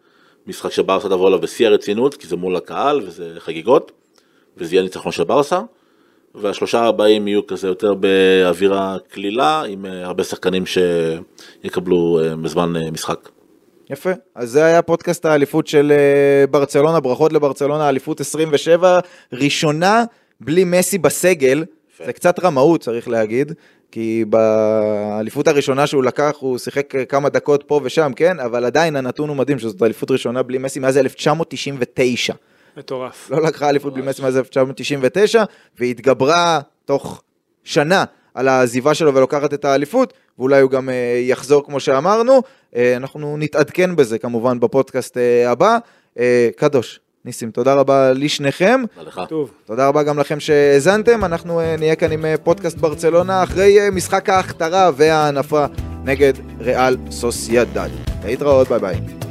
משחק שברסה תבוא עליו בשיא הרצינות, כי זה מול הקהל וזה חגיגות, וזה יהיה ניצחון של ברסה, והשלושה הבאים יהיו כזה יותר באווירה כלילה, עם אה, הרבה שחקנים שיקבלו אה, בזמן אה, משחק. יפה, אז זה היה פודקאסט האליפות של ברצלונה, ברכות לברצלונה, אליפות עשרים ושבע, ראשונה בלי מסי בסגל, יפה. זה קצת רמאות צריך להגיד, כי באליפות הראשונה שהוא לקח, הוא שיחק כמה דקות פה ושם, כן? אבל עדיין הנתון הוא מדהים, שזאת אליפות ראשונה בלי מסי מאז אלף תשע מאות תשעים ותשע. מטורף. לא לקחה אליפות מטורף. בלי מסי מאז אלף תשע מאות תשעים ותשע, והתגברה תוך שנה על העזיבה שלו ולוקחת את האליפות, ואולי הוא גם יחזור כמו שאמרנו, אנחנו נתעדכן בזה כמובן בפודקאסט הבא. קדוש, ניסים, תודה רבה לשניכם. תודה רבה גם לכם שהזנתם, אנחנו נהיה כאן עם פודקאסט ברצלונה, אחרי משחק ההכתרה וההנפה נגד ריאל סוסיאדד. להתראות, ביי ביי.